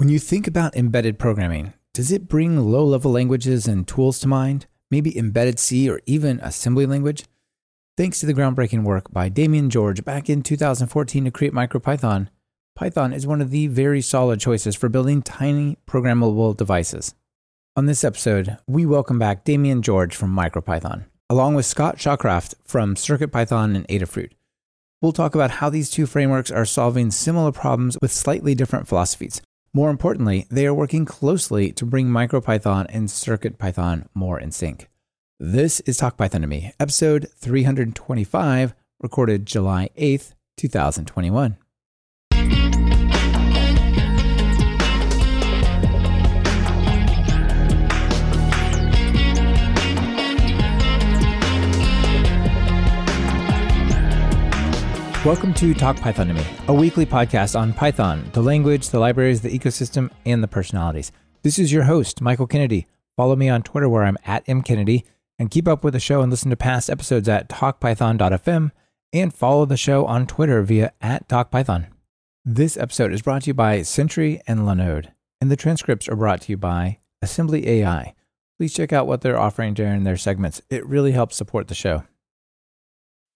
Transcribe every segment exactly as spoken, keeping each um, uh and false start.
When you think about embedded programming, does it bring low-level languages and tools to mind? Maybe embedded C or even assembly language? Thanks to the groundbreaking work by Damien George back in two thousand fourteen to create MicroPython, Python is one of the very solid choices for building tiny programmable devices. On this episode, we welcome back Damien George from MicroPython, along with Scott Shawcroft from CircuitPython and Adafruit. We'll talk about how these two frameworks are solving similar problems with slightly different philosophies. More importantly, they are working closely to bring MicroPython and CircuitPython more in sync. This is Talk Python to Me, episode three hundred twenty-five, recorded July eighth, twenty twenty-one. Welcome to Talk Python to Me, a weekly podcast on Python, the language, the libraries, the ecosystem, and the personalities. This is your host, Michael Kennedy. Follow me on Twitter where I'm at mkennedy, and keep up with the show and listen to past episodes at talk python dot f m, and follow the show on Twitter via at talkpython. This episode is brought to you by Sentry and Linode, and the transcripts are brought to you by Assembly A I. Please check out what they're offering during their segments. It really helps support the show.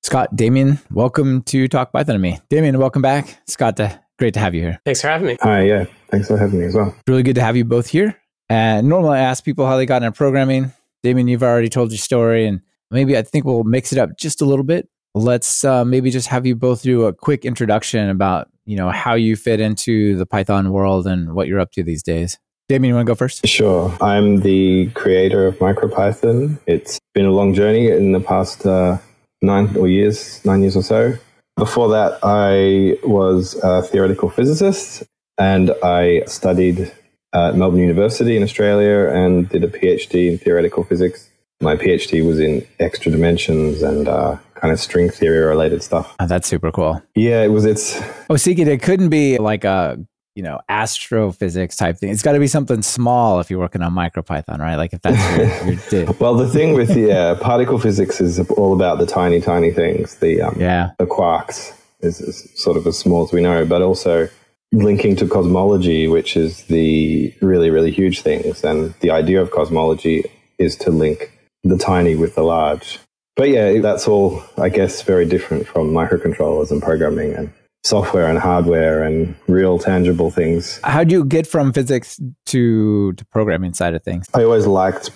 Scott, Damien, welcome to Talk Python to Me. Damien, welcome back. Scott, uh, great to have you here. Thanks for having me. Hi, yeah. Thanks for having me as well. It's really good to have you both here. And normally I ask people how they got into programming. Damien, you've already told your story, and maybe I think we'll mix it up just a little bit. Let's uh, maybe just have you both do a quick introduction about, you know, how you fit into the Python world and what you're up to these days. Damien, you want to go first? Sure. I'm the creator of MicroPython. It's been a long journey in the past... Uh, nine or years, nine years or so. Before that, I was a theoretical physicist, and I studied at Melbourne University in Australia and did a PhD in theoretical physics. My PhD was in extra dimensions and uh, kind of string theory related stuff. Oh, that's super cool. Yeah, it was. It's oh, see, it couldn't be like a you know astrophysics type thing. It's got to be something small if you're working on MicroPython, right? Like if that's your, your dip. Well, the thing with yeah particle physics is all about the tiny tiny things. The um, yeah the quarks is, is sort of as small as we know, but also linking to cosmology, which is the really really huge things. And the idea of cosmology is to link the tiny with the large. But yeah, that's all I guess very different from microcontrollers and programming and software and hardware and real tangible things. How do you get from physics to the programming side of things? I always liked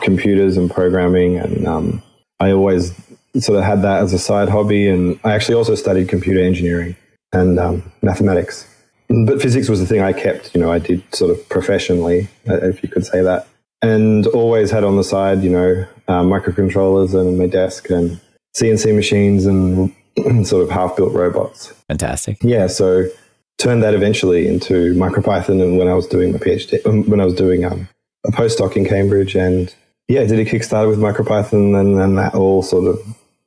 computers and programming, and um, I always sort of had that as a side hobby. And I actually also studied computer engineering and um, mathematics. But physics was the thing I kept, you know, I did sort of professionally, if you could say that. And always had on the side, you know, uh, microcontrollers and my desk and C N C machines and sort of half-built robots. Fantastic. Yeah, so turned that eventually into MicroPython, and when I was doing my PhD, when I was doing um, a postdoc in Cambridge, and yeah, did a Kickstarter with MicroPython, and then that all sort of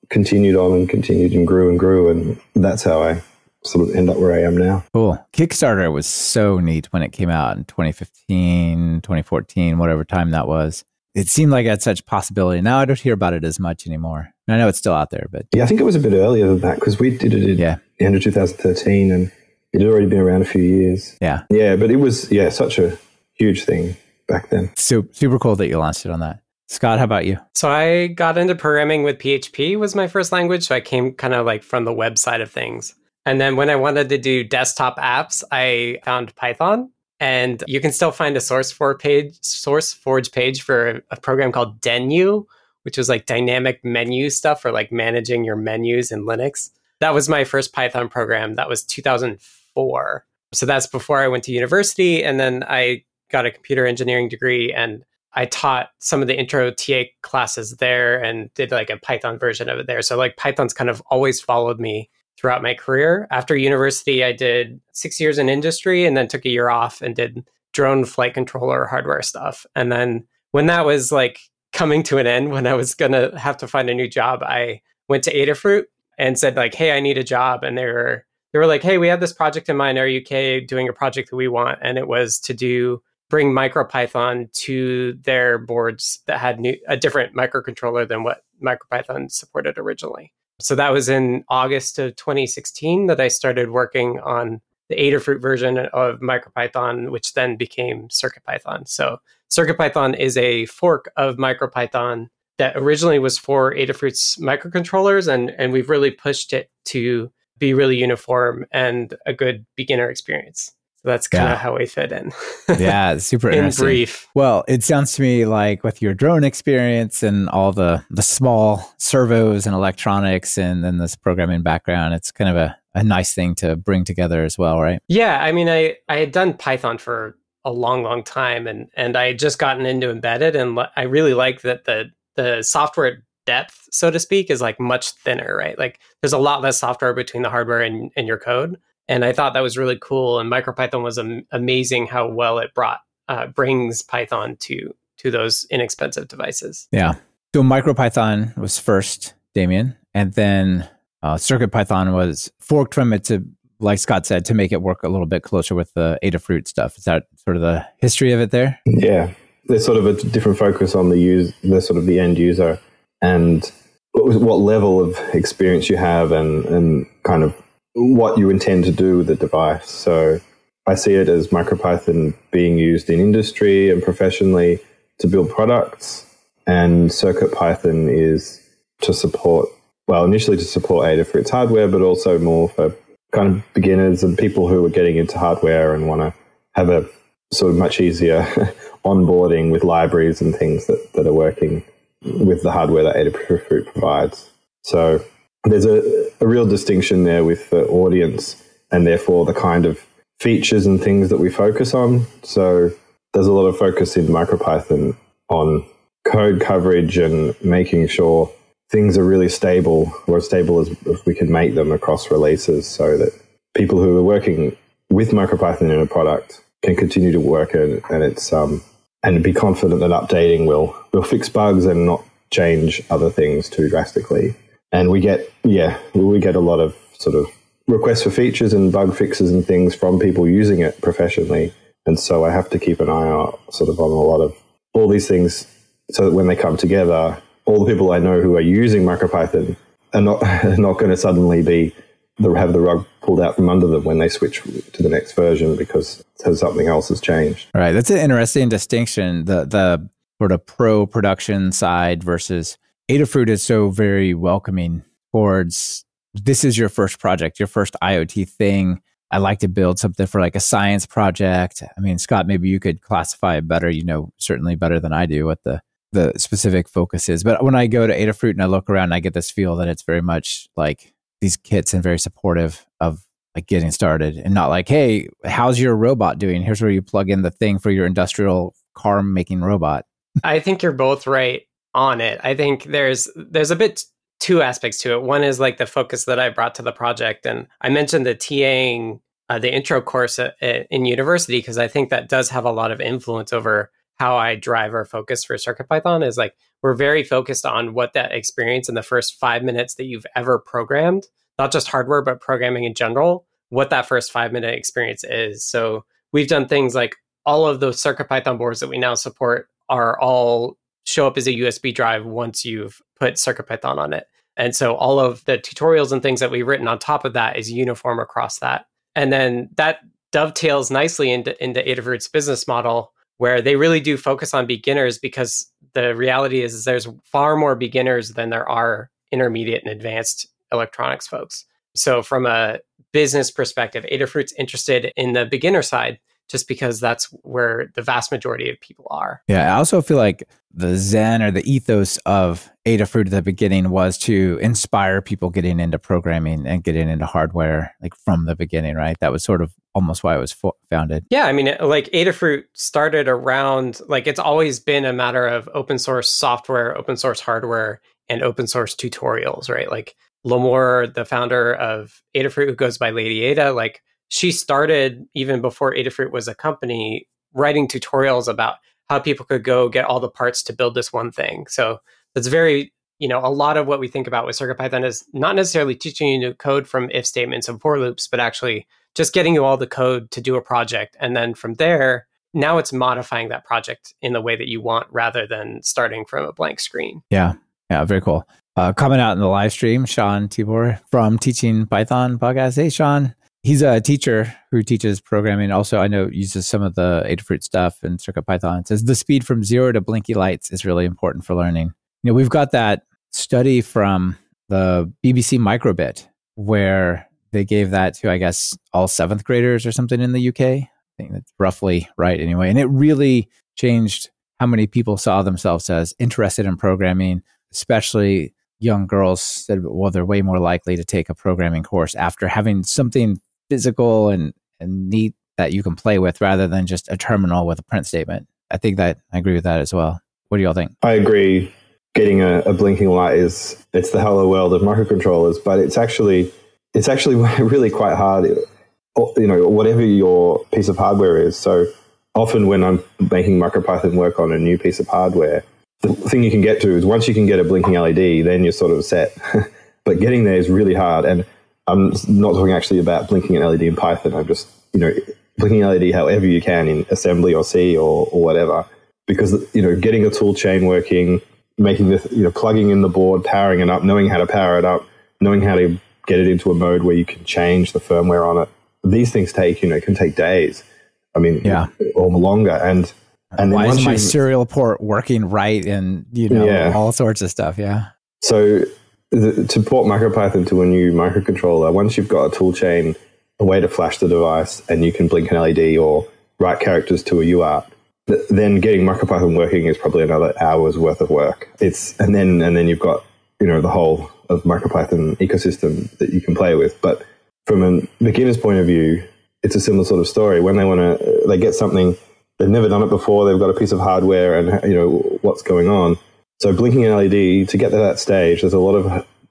continued on and continued and grew and grew, and that's how I sort of end up where I am now. Cool. Kickstarter was so neat when it came out in twenty fifteen, twenty fourteen, whatever time that was. It seemed like it had such possibility. Now I don't hear about it as much anymore. I know it's still out there, but... Yeah, I think it was a bit earlier than that, because we did it at yeah. the end of two thousand thirteen, and it had already been around a few years. Yeah. Yeah, but it was, yeah, such a huge thing back then. So, super cool that you launched it on that. Scott, how about you? So I got into programming with P H P was my first language, so I came kind of like from the web side of things. And then when I wanted to do desktop apps, I found Python. And you can still find a SourceForge page, SourceForge page for a program called Denu, which was like dynamic menu stuff for like managing your menus in Linux. That was my first Python program. That was two thousand four. So that's before I went to university. And then I got a computer engineering degree, and I taught some of the intro T A classes there and did like a Python version of it there. So like Python's kind of always followed me throughout my career. After university, I did six years in industry and then took a year off and did drone flight controller hardware stuff. And then when that was like coming to an end, when I was going to have to find a new job, I went to Adafruit and said like, hey, I need a job. And they were they were like, hey, we have this project in mind. Are you okay doing a project that we want? And it was to do bring MicroPython to their boards that had new, a different microcontroller than what MicroPython supported originally. So that was in August of twenty sixteen that I started working on the Adafruit version of MicroPython, which then became CircuitPython. So CircuitPython is a fork of MicroPython that originally was for Adafruit's microcontrollers, and, and we've really pushed it to be really uniform and a good beginner experience. So that's kind of yeah. how we fit in. Yeah, it's super in interesting. In brief. Well, it sounds to me like with your drone experience and all the, the small servos and electronics and then this programming background, it's kind of a, a nice thing to bring together as well, right? Yeah, I mean, I, I had done Python for a long, long time, and, and I had just gotten into embedded, and I really like that the the software depth, so to speak, is like much thinner, right? Like there's a lot less software between the hardware and, and your code. And I thought that was really cool. And MicroPython was am- amazing how well it brought uh, brings Python to to those inexpensive devices. Yeah. So MicroPython was first, Damien, and then uh, CircuitPython was forked from it to, like Scott said, to make it work a little bit closer with the Adafruit stuff. Is that sort of the history of it there? Yeah. There's sort of a different focus on the use, the sort of the end user, and what, what level of experience you have, and, and kind of what you intend to do with the device. So I see it as MicroPython being used in industry and professionally to build products, and CircuitPython is to support, well, initially to support Adafruit's hardware, but also more for kind of beginners and people who are getting into hardware and want to have a sort of much easier onboarding with libraries and things that, that are working with the hardware that Adafruit provides. So there's a, a real distinction there with the audience and therefore the kind of features and things that we focus on. So there's a lot of focus in MicroPython on code coverage and making sure things are really stable, or as stable as if we can make them across releases, so that people who are working with MicroPython in a product can continue to work and, and it's um and be confident that updating will will fix bugs and not change other things too drastically. And we get yeah we get a lot of sort of requests for features and bug fixes and things from people using it professionally, and so I have to keep an eye out sort of on a lot of all these things, so that when they come together, all the people I know who are using MicroPython are not are not going to suddenly be have the rug pulled out from under them when they switch to the next version because something else has changed. All right. That's an interesting distinction. The the sort of pro production side versus Adafruit is so very welcoming towards this is your first project, your first IoT thing. I like to build something for like a science project. I mean, Scott, maybe you could classify it better, you know, certainly better than I do what the, the specific focus is. But when I go to Adafruit and I look around, I get this feel that it's very much like these kits and very supportive of like getting started, and not like, hey, how's your robot doing? Here's where you plug in the thing for your industrial car making robot. I think you're both right on it. I think there's there's a bit two aspects to it. One is like the focus that I brought to the project, and I mentioned the TAing uh, the intro course at, at, in university, because I think that does have a lot of influence over how I drive our focus for CircuitPython. Is like we're very focused on what that experience in the first five minutes that you've ever programmed, not just hardware, but programming in general, what that first five minute experience is. So we've done things like all of those CircuitPython boards that we now support are all show up as a U S B drive once you've put CircuitPython on it. And so all of the tutorials and things that we've written on top of that is uniform across that. And then that dovetails nicely into, into Adafruit's business model, where they really do focus on beginners, because the reality is, is there's far more beginners than there are intermediate and advanced electronics folks. So from a business perspective, Adafruit's interested in the beginner side, just because that's where the vast majority of people are. Yeah, I also feel like the zen or the ethos of Adafruit at the beginning was to inspire people getting into programming and getting into hardware like from the beginning, right? That was sort of almost why it was fo- founded. Yeah, I mean, like Adafruit started around, like it's always been a matter of open source software, open source hardware, and open source tutorials, right? Like Limor, the founder of Adafruit, who goes by Lady Ada, like she started even before Adafruit was a company, writing tutorials about how people could go get all the parts to build this one thing. So that's very, you know, a lot of what we think about with CircuitPython is not necessarily teaching you to code from if statements and for loops, but actually just getting you all the code to do a project. And then from there, now it's modifying that project in the way that you want rather than starting from a blank screen. Yeah. Yeah. Very cool. Uh, coming out in the live stream, Sean Tibor from Teaching Python podcast. Hey, Sean. He's a teacher who teaches programming. Also, I know uses some of the Adafruit stuff and CircuitPython. It says the speed from zero to blinky lights is really important for learning. You know, we've got that study from the B B C Microbit where they gave that to, I guess, all seventh graders or something in the U K. I think that's roughly right anyway. And it really changed how many people saw themselves as interested in programming, especially young girls said, well, they're way more likely to take a programming course after having something physical and, and neat that you can play with rather than just a terminal with a print statement. I think that I agree with that as well. What do y'all think? I agree. Getting a, a blinking light is, it's the hello world of microcontrollers, but it's actually, it's actually really quite hard, you know, whatever your piece of hardware is. So often when I'm making MicroPython work on a new piece of hardware, the thing you can get to is once you can get a blinking L E D, then you're sort of set. But getting there is really hard. And I'm not talking actually about blinking an L E D in Python. I'm just, you know, blinking L E D however you can in assembly or C or, or whatever. Because, you know, getting a tool chain working, making the, you know, plugging in the board, powering it up, knowing how to power it up, knowing how to get it into a mode where you can change the firmware on it. These things take, you know, can take days. I mean, yeah, or longer. And And why is my serial port working right and, you know, yeah. all sorts of stuff, yeah. So the, to port MicroPython to a new microcontroller, once you've got a toolchain, a way to flash the device, and you can blink an L E D or write characters to a U A R T, th- then getting MicroPython working is probably another hour's worth of work. It's and then and then you've got, you know, the whole of MicroPython ecosystem that you can play with. But from a beginner's point of view, it's a similar sort of story. When they want to, they get something. They've never done it before. They've got a piece of hardware and, you know, what's going on. So blinking an L E D, to get to that stage, there's a lot of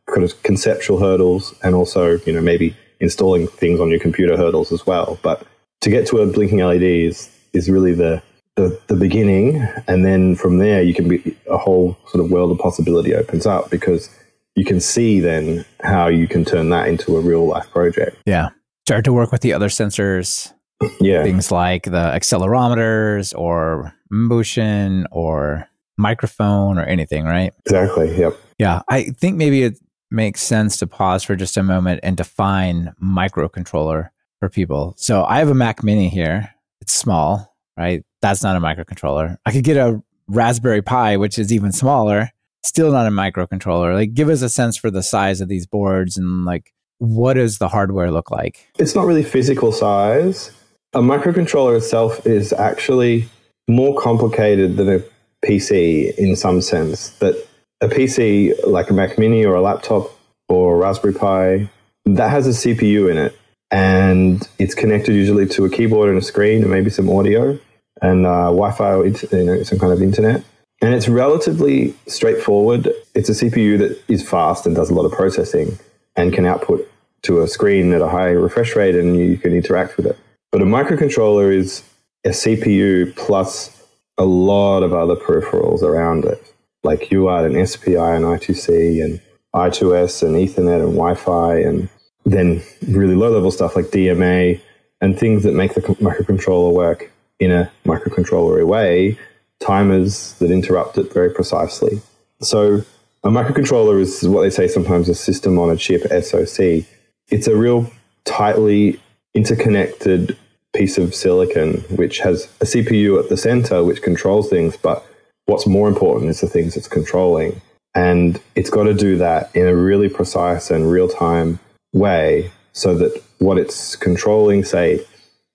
kind of conceptual hurdles and also, you know, maybe installing things on your computer hurdles as well. But to get to a blinking L E D is, is really the, the, the beginning. And then from there, you can be a whole sort of world of possibility opens up because you can see then how you can turn that into a real life project. Yeah. Start to work with the other sensors. Yeah. Things like the accelerometers or motion or microphone or anything, right? Exactly. Yep. Yeah. I think maybe it makes sense to pause for just a moment and define microcontroller for people. So I have a Mac Mini here. It's small, right? That's not a microcontroller. I could get a Raspberry Pi, which is even smaller, still not a microcontroller. Like, give us a sense for the size of these boards and, like, what does the hardware look like? It's not really physical size. A microcontroller itself is actually more complicated than a P C in some sense. That a P C, like a Mac Mini or a laptop or a Raspberry Pi, that has a C P U in it. And it's connected usually to a keyboard and a screen and maybe some audio and uh, Wi-Fi or inter- you know, some kind of internet. And it's relatively straightforward. It's a C P U that is fast and does a lot of processing and can output to a screen at a high refresh rate and you can interact with it. But a microcontroller is a C P U plus a lot of other peripherals around it, like U A R T and S P I and I two C and I two S and Ethernet and Wi-Fi, and then really low-level stuff like D M A and things that make the microcontroller work in a microcontroller way, timers that interrupt it very precisely. So a microcontroller is what they say sometimes a system on a chip, S O C. It's a real tightly interconnected piece of silicon, which has a C P U at the center, which controls things. But what's more important is the things it's controlling. And it's got to do that in a really precise and real-time way so that what it's controlling, say,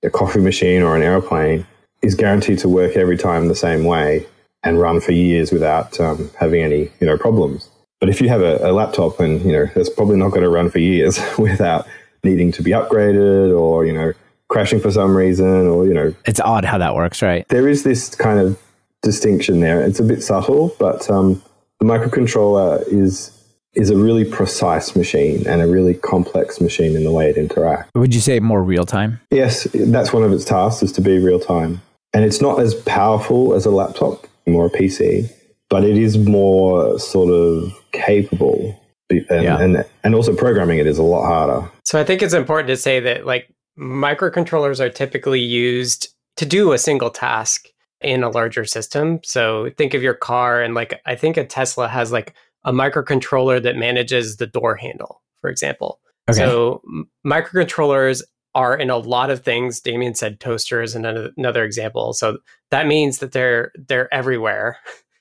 a coffee machine or an airplane, is guaranteed to work every time the same way and run for years without um, having any, you know, problems. But if you have a, a laptop and, you know, that's probably not going to run for years without needing to be upgraded or, you know, crashing for some reason or, you know. It's odd how that works, right? There is this kind of distinction there. It's a bit subtle, but um, the microcontroller is is a really precise machine and a really complex machine in the way it interacts. Would you say more real-time? Yes, that's one of its tasks, is to be real-time. And it's not as powerful as a laptop or a P C, but it is more sort of capable. And, yeah. and and also programming it is a lot harder. So I think it's important to say that, like, microcontrollers are typically used to do a single task in a larger system. So think of your car, and, like, I think a Tesla has, like, a microcontroller that manages the door handle, for example. Okay. So microcontrollers are in a lot of things. Damien said toasters and another example. So that means that they're they're everywhere.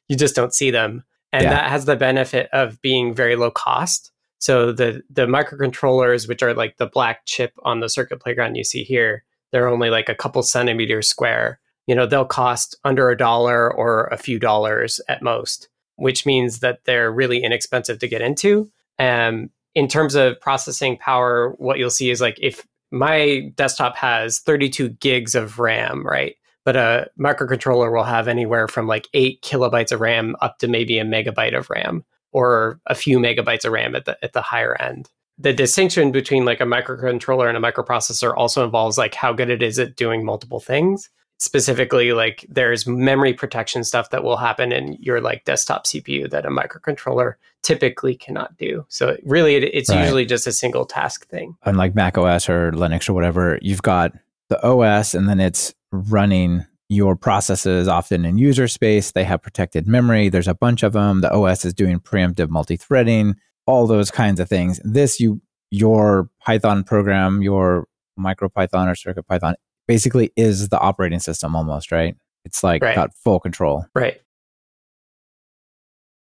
You just don't see them. And yeah. that has the benefit of being very low cost. So the the microcontrollers, which are like the black chip on the Circuit Playground you see here, they're only like a couple centimeters square. You know, they'll cost under a dollar or a few dollars at most, which means that they're really inexpensive to get into. Um, in terms of processing power, what you'll see is like if my desktop has thirty-two gigs of RAM, right? But a microcontroller will have anywhere from like eight kilobytes of RAM up to maybe a megabyte of RAM or a few megabytes of RAM at the at the higher end. The distinction between like a microcontroller and a microprocessor also involves like how good it is at doing multiple things. Specifically, like there's memory protection stuff that will happen in your like desktop C P U that a microcontroller typically cannot do. So really, it, it's right. usually just a single task thing. Unlike Mac O S or Linux or whatever, you've got the O S and then it's running your processes often in user space. They have protected memory. There's a bunch of them. The O S is doing preemptive multi-threading, all those kinds of things. This, you your Python program, your MicroPython or CircuitPython, basically is the operating system almost, right? It's like right. got full control. Right.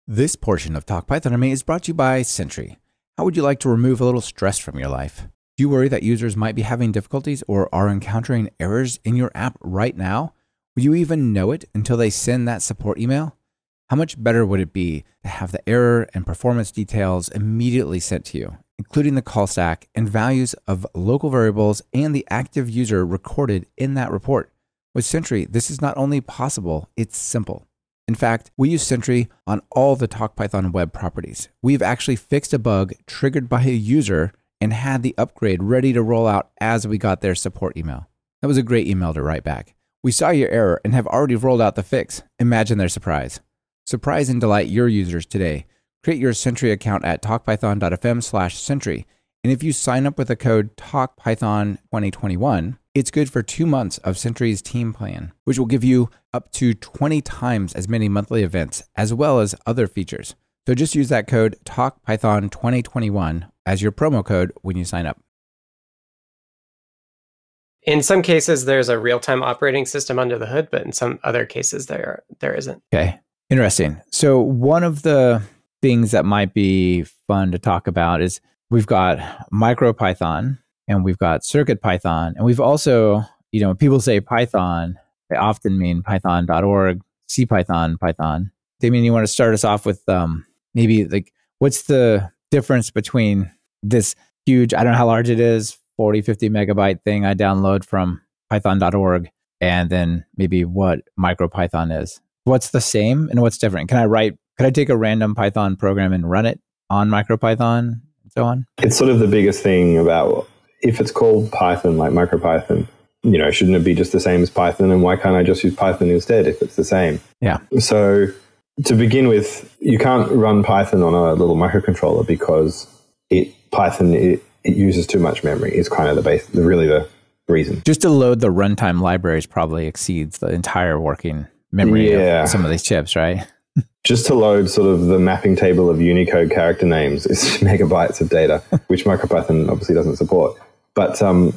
This portion of Talk Python to Me is brought to you by Sentry. How would you like to remove a little stress from your life? Do you worry that users might be having difficulties or are encountering errors in your app right now? Will you even know it until they send that support email? How much better would it be to have the error and performance details immediately sent to you, including the call stack and values of local variables and the active user recorded in that report? With Sentry, this is not only possible, it's simple. In fact, we use Sentry on all the TalkPython web properties. We've actually fixed a bug triggered by a user and had the upgrade ready to roll out as we got their support email. That was a great email to write back. We saw your error and have already rolled out the fix. Imagine their surprise. Surprise and delight your users today. Create your Sentry account at talkpython dot f m slash sentry. And if you sign up with the code talk python twenty twenty-one, it's good for two months of Sentry's team plan, which will give you up to twenty times as many monthly events, as well as other features. So just use that code talk python twenty twenty-one as your promo code when you sign up. In some cases, there's a real-time operating system under the hood, but in some other cases, there there isn't. Okay. Interesting. So one of the things that might be fun to talk about is we've got MicroPython and we've got CircuitPython. And we've also, you know, when people say Python, they often mean python dot org, CPython, Python. Damien, you want to start us off with um, maybe like, what's the difference between this huge, I don't know how large it is, forty, fifty megabyte thing I download from python dot org, and then maybe what MicroPython is? What's the same and what's different? Can I write, could I take a random Python program and run it on MicroPython and so on? It's sort of the biggest thing about, if it's called Python, like MicroPython, you know, shouldn't it be just the same as Python? And why can't I just use Python instead if it's the same? Yeah. So to begin with, you can't run Python on a little microcontroller because it Python, it, it uses too much memory. It's kind of the base, the, really the reason. Just to load the runtime libraries probably exceeds the entire working memory yeah. of some of these chips, right? Just to load sort of the mapping table of Unicode character names is megabytes of data, which MicroPython obviously doesn't support. But um,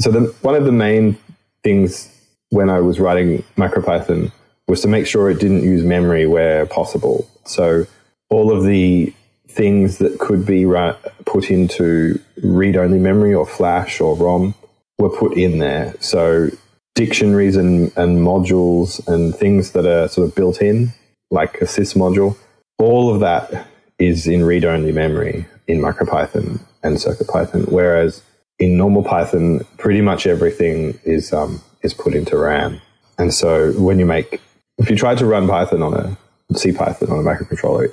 so the, one of the main things when I was writing MicroPython was to make sure it didn't use memory where possible. So all of the things that could be ra- put into read-only memory or flash or ROM were put in there. So dictionaries and, and modules and things that are sort of built in, like a sys module, all of that is in read-only memory in MicroPython and CircuitPython, whereas in normal Python, pretty much everything is um, is put into RAM. And so when you make, if you tried to run Python on a, CPython on a microcontroller,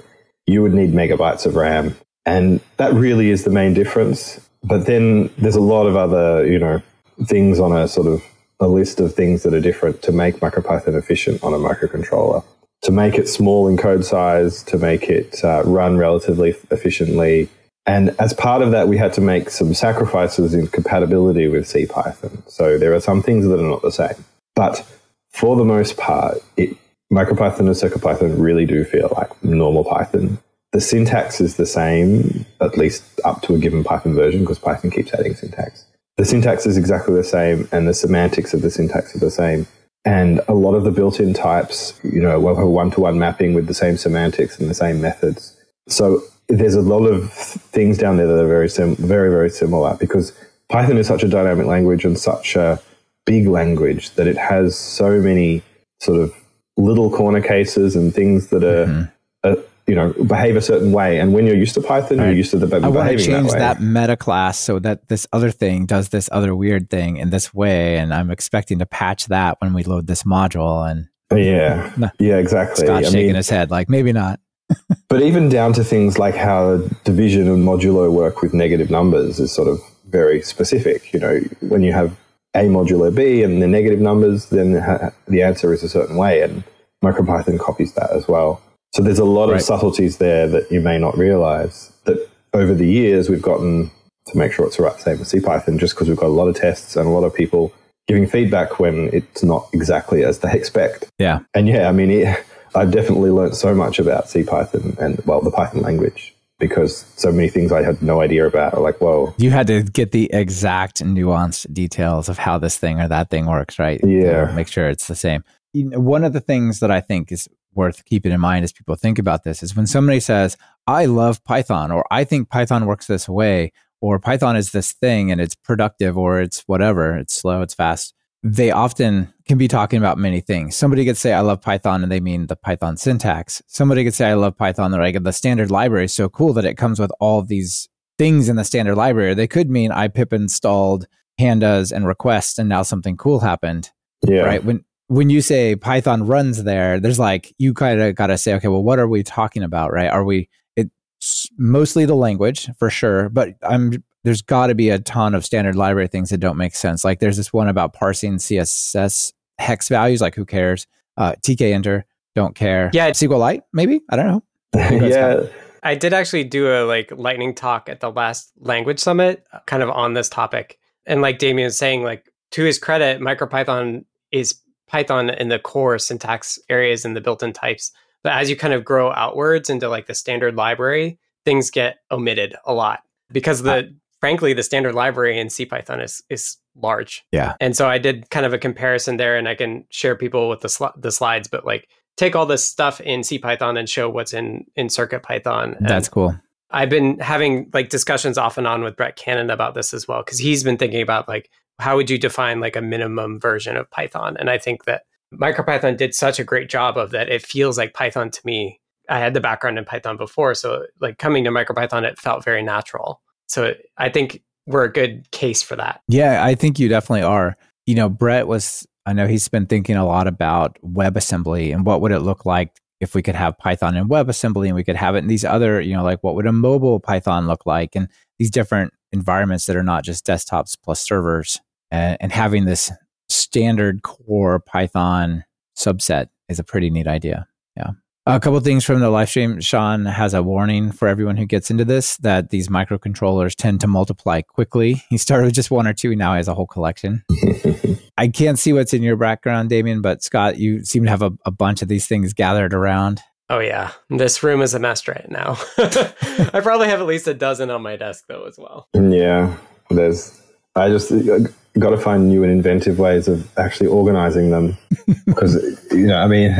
you would need megabytes of RAM. And that really is the main difference. But then there's a lot of other, you know, things on a sort of a list of things that are different to make MicroPython efficient on a microcontroller, to make it small in code size, to make it uh, run relatively efficiently. And as part of that, we had to make some sacrifices in compatibility with CPython. So there are some things that are not the same. But for the most part, it, MicroPython and CircuitPython really do feel like normal Python. The syntax is the same, at least up to a given Python version, because Python keeps adding syntax. The syntax is exactly the same and the semantics of the syntax are the same. And a lot of the built-in types, you know, will have one-to-one mapping with the same semantics and the same methods. So there's a lot of things down there that are very, sim- very, very similar because Python is such a dynamic language and such a big language that it has so many sort of little corner cases and things that are, mm-hmm. are you know, behave a certain way. And when you're used to Python, right. you're used to the be- behaving that way. I want to change that meta class so that this other thing does this other weird thing in this way. And I'm expecting to patch that when we load this module. And yeah, no. yeah, exactly. Scott's I shaking mean, his head like, maybe not. But even down to things like how division and modulo work with negative numbers is sort of very specific. You know, when you have A modulo B and the negative numbers, then the answer is a certain way. And MicroPython copies that as well. So there's a lot right. of subtleties there that you may not realize that over the years we've gotten to make sure it's the right same with CPython just because we've got a lot of tests and a lot of people giving feedback when it's not exactly as they expect. Yeah. And yeah, I mean, it, I've definitely learned so much about CPython and, well, the Python language because so many things I had no idea about are like, whoa. You had to get the exact nuanced details of how this thing or that thing works, right? Yeah. Make sure it's the same. You know, one of the things that I think is worth keeping in mind as people think about this is when somebody says, I love Python, or I think Python works this way, or Python is this thing and it's productive, or it's whatever, it's slow, it's fast. They often can be talking about many things. Somebody could say, I love Python, and they mean the Python syntax. Somebody could say, I love Python, they're like, the standard library is so cool that it comes with all these things in the standard library. They could mean I pip installed pandas and requests, and now something cool happened. Yeah. Right? When When you say Python runs there, there's like, you kind of got to say, okay, well, what are we talking about, right? Are we, it's mostly the language for sure, but I'm, there's got to be a ton of standard library things that don't make sense. Like there's this one about parsing C S S hex values, like who cares? Uh, T K enter, don't care. Yeah. SQLite, maybe? I don't know. yeah. I did actually do a like lightning talk at the last language summit, kind of on this topic. And like Damien was saying, like to his credit, MicroPython is Python in the core syntax areas and the built-in types. But as you kind of grow outwards into like the standard library, things get omitted a lot because the, uh, frankly, the standard library in CPython is is large. Yeah. And so I did kind of a comparison there and I can share people with the sl- the slides, but like take all this stuff in CPython and show what's in, in CircuitPython. And that's cool. I've been having like discussions off and on with Brett Cannon about this as well, because he's been thinking about like, how would you define like a minimum version of Python? And I think that MicroPython did such a great job of that. It feels like Python to me. I had the background in Python before. So like coming to MicroPython, it felt very natural. So it, I think we're a good case for that. Yeah, I think you definitely are. You know, Brett was, I know he's been thinking a lot about WebAssembly and what would it look like if we could have Python in WebAssembly and we could have it in these other, you know, like what would a mobile Python look like? And these different environments that are not just desktops plus servers. And having this standard core Python subset is a pretty neat idea. Yeah. A couple of things from the live stream. Sean has a warning for everyone who gets into this that these microcontrollers tend to multiply quickly. He started with just one or two. Now he has a whole collection. I can't see what's in your background, Damien, but Scott, you seem to have a, a bunch of these things gathered around. Oh, yeah. This room is a mess right now. I probably have at least a dozen on my desk, though, as well. Yeah. There's, I just... I, got to find new and inventive ways of actually organizing them because, you know, I mean,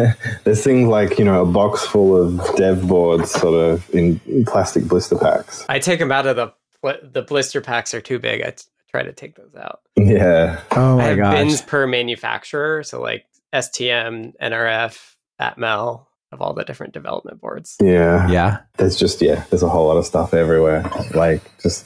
there's things like, you know, a box full of dev boards sort of in plastic blister packs. I take them out of the the blister packs are too big. I t- try to take those out. Yeah. Oh, my gosh. I have bins per manufacturer. So like S T M, N R F, Atmel, of all the different development boards. Yeah. Yeah. There's just, yeah, there's a whole lot of stuff everywhere. Like just...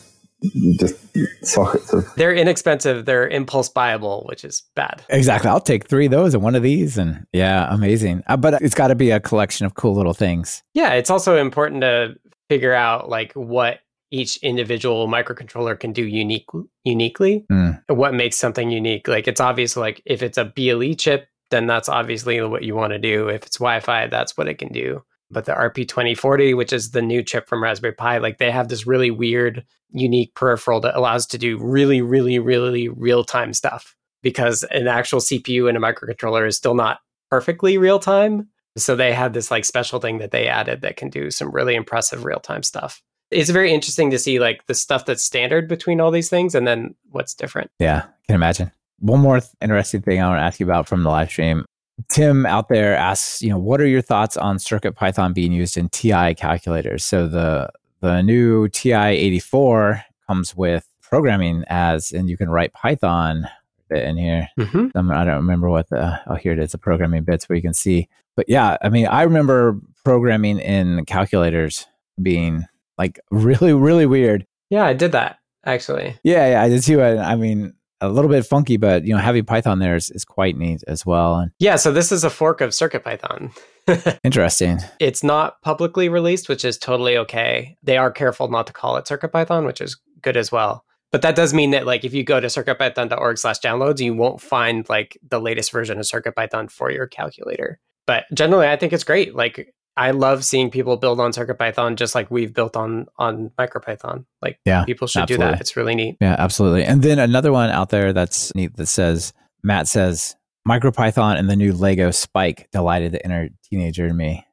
just sockets of. They're inexpensive. They're impulse buyable, which is bad. Exactly. I'll take three of those and one of these. And yeah, amazing. Uh, but it's got to be a collection of cool little things. Yeah. It's also important to figure out like what each individual microcontroller can do unique, uniquely. Mm. What makes something unique? Like it's obvious, like if it's a B L E chip, then that's obviously what you want to do. If it's Wi-Fi, that's what it can do. But the R P twenty forty, which is the new chip from Raspberry Pi, like they have this really weird, unique peripheral that allows to do really, really, really real-time stuff because an actual C P U in a microcontroller is still not perfectly real-time. So they have this like special thing that they added that can do some really impressive real-time stuff. it's very interesting to see like the stuff that's standard between all these things and then what's different. Yeah, I can imagine. One more th- interesting thing I want to ask you about from the live stream. Tim out there asks, you know, what are your thoughts on CircuitPython being used in T I calculators? So the the new T I eighty-four comes with programming as, and you can write Python in here. Mm-hmm. I'm, I don't remember what the, oh, here it is, the programming bits where you can see. But yeah, I mean, I remember programming in calculators being like really, really weird. Yeah, I did that actually. Yeah, yeah, I did too. I, I mean, a little bit funky, but you know, having Python there is, is quite neat as well. And yeah, so this is a fork of CircuitPython. Interesting. It's not publicly released, which is totally okay. They are careful not to call it CircuitPython, which is good as well. But that does mean that like if you go to circuitpython.org slash downloads, you won't find like the latest version of CircuitPython for your calculator. But generally, I think it's great. Like I love seeing people build on CircuitPython just like we've built on on MicroPython. Like yeah, people should absolutely. do that. It's really neat. Yeah, absolutely. And then another one out there that's neat that says, Matt says, MicroPython and the new Lego Spike delighted the inner teenager in me.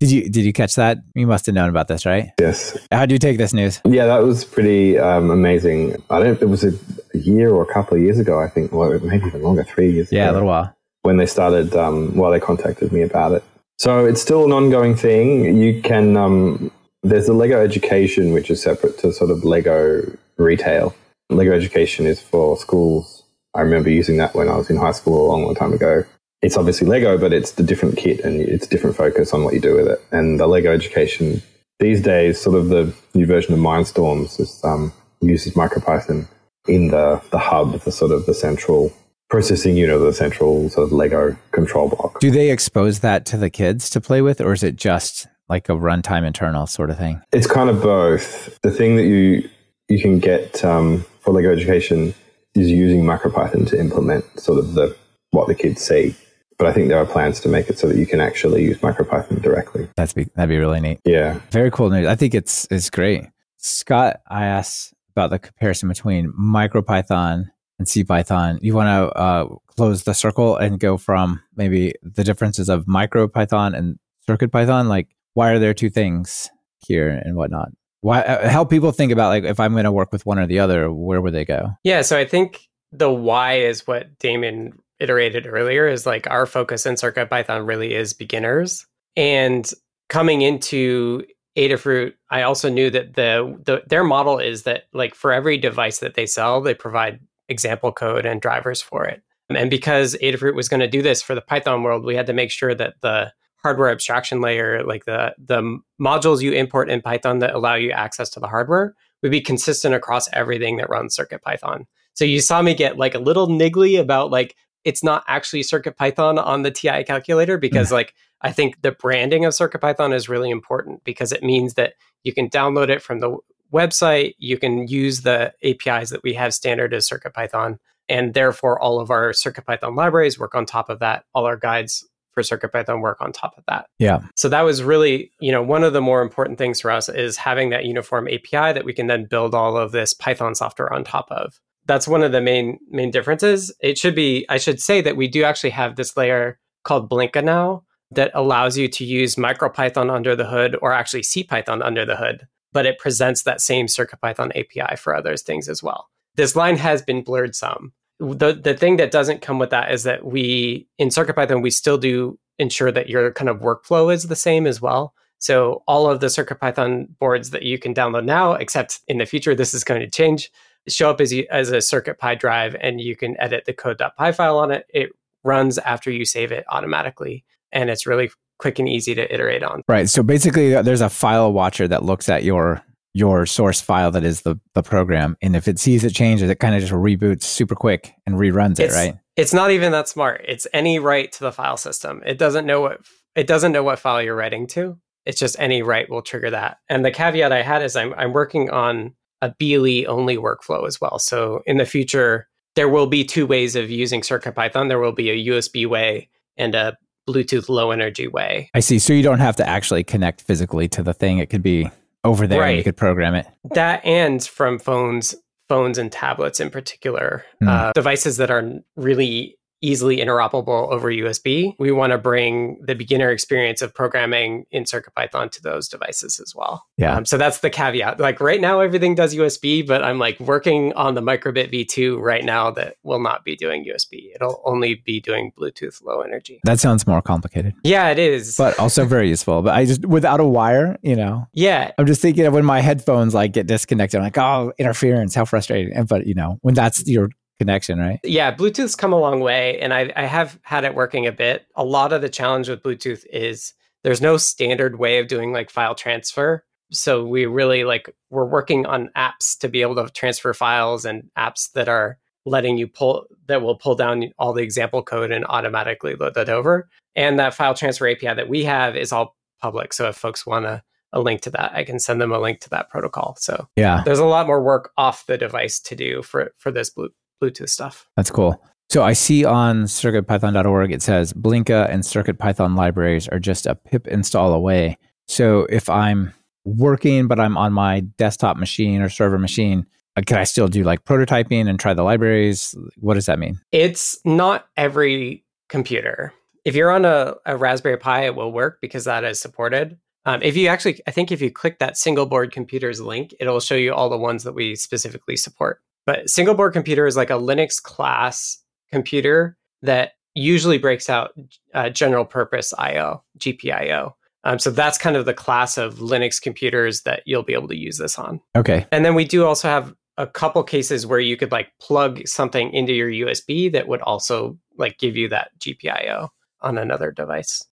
Did you did you catch that? You must have known about this, right? Yes. How do you take this news? Yeah, that was pretty um, amazing. I don't. It was a year or a couple of years ago, I think. Well, maybe even longer, three years yeah, ago. Yeah, a little while. When they started, um, well, they contacted me about it. So it's still an ongoing thing. You can. Um, there's the Lego Education, which is separate to sort of Lego Retail. Lego Education is for schools. I remember using that when I was in high school a long, long time ago. It's obviously Lego, but it's the different kit and it's different focus on what you do with it. And the Lego Education these days, sort of the new version of Mindstorms, is, um, uses MicroPython in the, the hub, the sort of the central processing unit, the central sort of Lego control block. Do they expose that to the kids to play with, or is it just like a runtime internal sort of thing? It's kind of both. The thing that you you can get um, for Lego Education is using MicroPython to implement sort of the what the kids see. But I think there are plans to make it so that you can actually use MicroPython directly. That's be, that'd be really neat. Yeah. Very cool news. I think it's it's great. Scott, I asked about the comparison between MicroPython and CPython. You want to uh, close the circle and go from maybe the differences of MicroPython and CircuitPython? Like, why are there two things here and whatnot? Why? Uh, help people think about, like, if I'm going to work with one or the other, where would they go? Yeah, so I think the why is what Damien iterated earlier, is like our focus in CircuitPython really is beginners. And coming into Adafruit, I also knew that the, the their model is that like for every device that they sell, they provide example code and drivers for it. And because Adafruit was going to do this for the Python world, we had to make sure that the hardware abstraction layer, like the the modules you import in Python that allow you access to the hardware, would be consistent across everything that runs CircuitPython. So you saw me get like a little niggly about like it's not actually CircuitPython on the T I calculator, because mm. like I think the branding of CircuitPython is really important, because it means that you can download it from the website, you can use the A P Is that we have standard as CircuitPython, and therefore all of our CircuitPython libraries work on top of that. All our guides for CircuitPython work on top of that. Yeah. So that was really, you know, one of the more important things for us is having that uniform A P I that we can then build all of this Python software on top of. That's one of the main main differences. It should be, I should say that we do actually have this layer called Blinka now that allows you to use MicroPython under the hood, or actually CPython under the hood, but it presents that same CircuitPython A P I for other things as well. This line has been blurred some. The, the thing that doesn't come with that is that we, in CircuitPython, we still do ensure that your kind of workflow is the same as well. So all of the CircuitPython boards that you can download now, except in the future, this is going to change, show up as, you, as a CircuitPy drive, and you can edit the code.py file on it. It runs after you save it automatically, and it's really quick and easy to iterate on. Right. So basically, there's a file watcher that looks at your your source file that is the, the program, and if it sees it changes, it kind of just reboots super quick and reruns it, it's, right? It's not even that smart. It's any write to the file system. It doesn't know what it doesn't know what file you're writing to. It's just any write will trigger that. And the caveat I had is I'm I'm working on a B L E only workflow as well. So in the future, there will be two ways of using CircuitPython. There will be a U S B way and a Bluetooth low energy way. I see. So you don't have to actually connect physically to the thing. It could be over there, right, and you could program it. That ends from phones, phones and tablets in particular, mm. uh, devices that are really easily interoperable over U S B. We want to bring the beginner experience of programming in CircuitPython to those devices as well. Yeah. Um, so that's the caveat. Like right now, everything does U S B, but I'm like working on the Microbit V two right now that will not be doing U S B. It'll only be doing Bluetooth Low Energy. That sounds more complicated. Yeah, it is. But also very useful. But I just, without a wire, you know. Yeah. I'm just thinking of when my headphones like get disconnected, I'm like, oh, interference, how frustrating. And, but, you know, when that's your connection, right? Yeah, Bluetooth's come a long way, and I, I have had it working a bit. A lot of the challenge with Bluetooth is there's no standard way of doing like file transfer. So we really like, we're working on apps to be able to transfer files and apps that are letting you pull, that will pull down all the example code and automatically load that over. And that file transfer A P I that we have is all public. So if folks want to a link to that, I can send them a link to that protocol. So yeah, there's a lot more work off the device to do for, for this Bluetooth. Bluetooth stuff. That's cool. So I see on circuit python dot org, it says Blinka and CircuitPython libraries are just a pip install away. So if I'm working, but I'm on my desktop machine or server machine, can I still do like prototyping and try the libraries? What does that mean? It's not every computer. If you're on a, a Raspberry Pi, it will work because that is supported. Um, if you actually, I think if you click that single board computers link, it'll show you all the ones that we specifically support. But single board computer is like a Linux class computer that usually breaks out uh, general purpose I O, G P I O. Um, so that's kind of the class of Linux computers that you'll be able to use this on. Okay. And then we do also have a couple cases where you could like plug something into your U S B that would also like give you that G P I O on another device.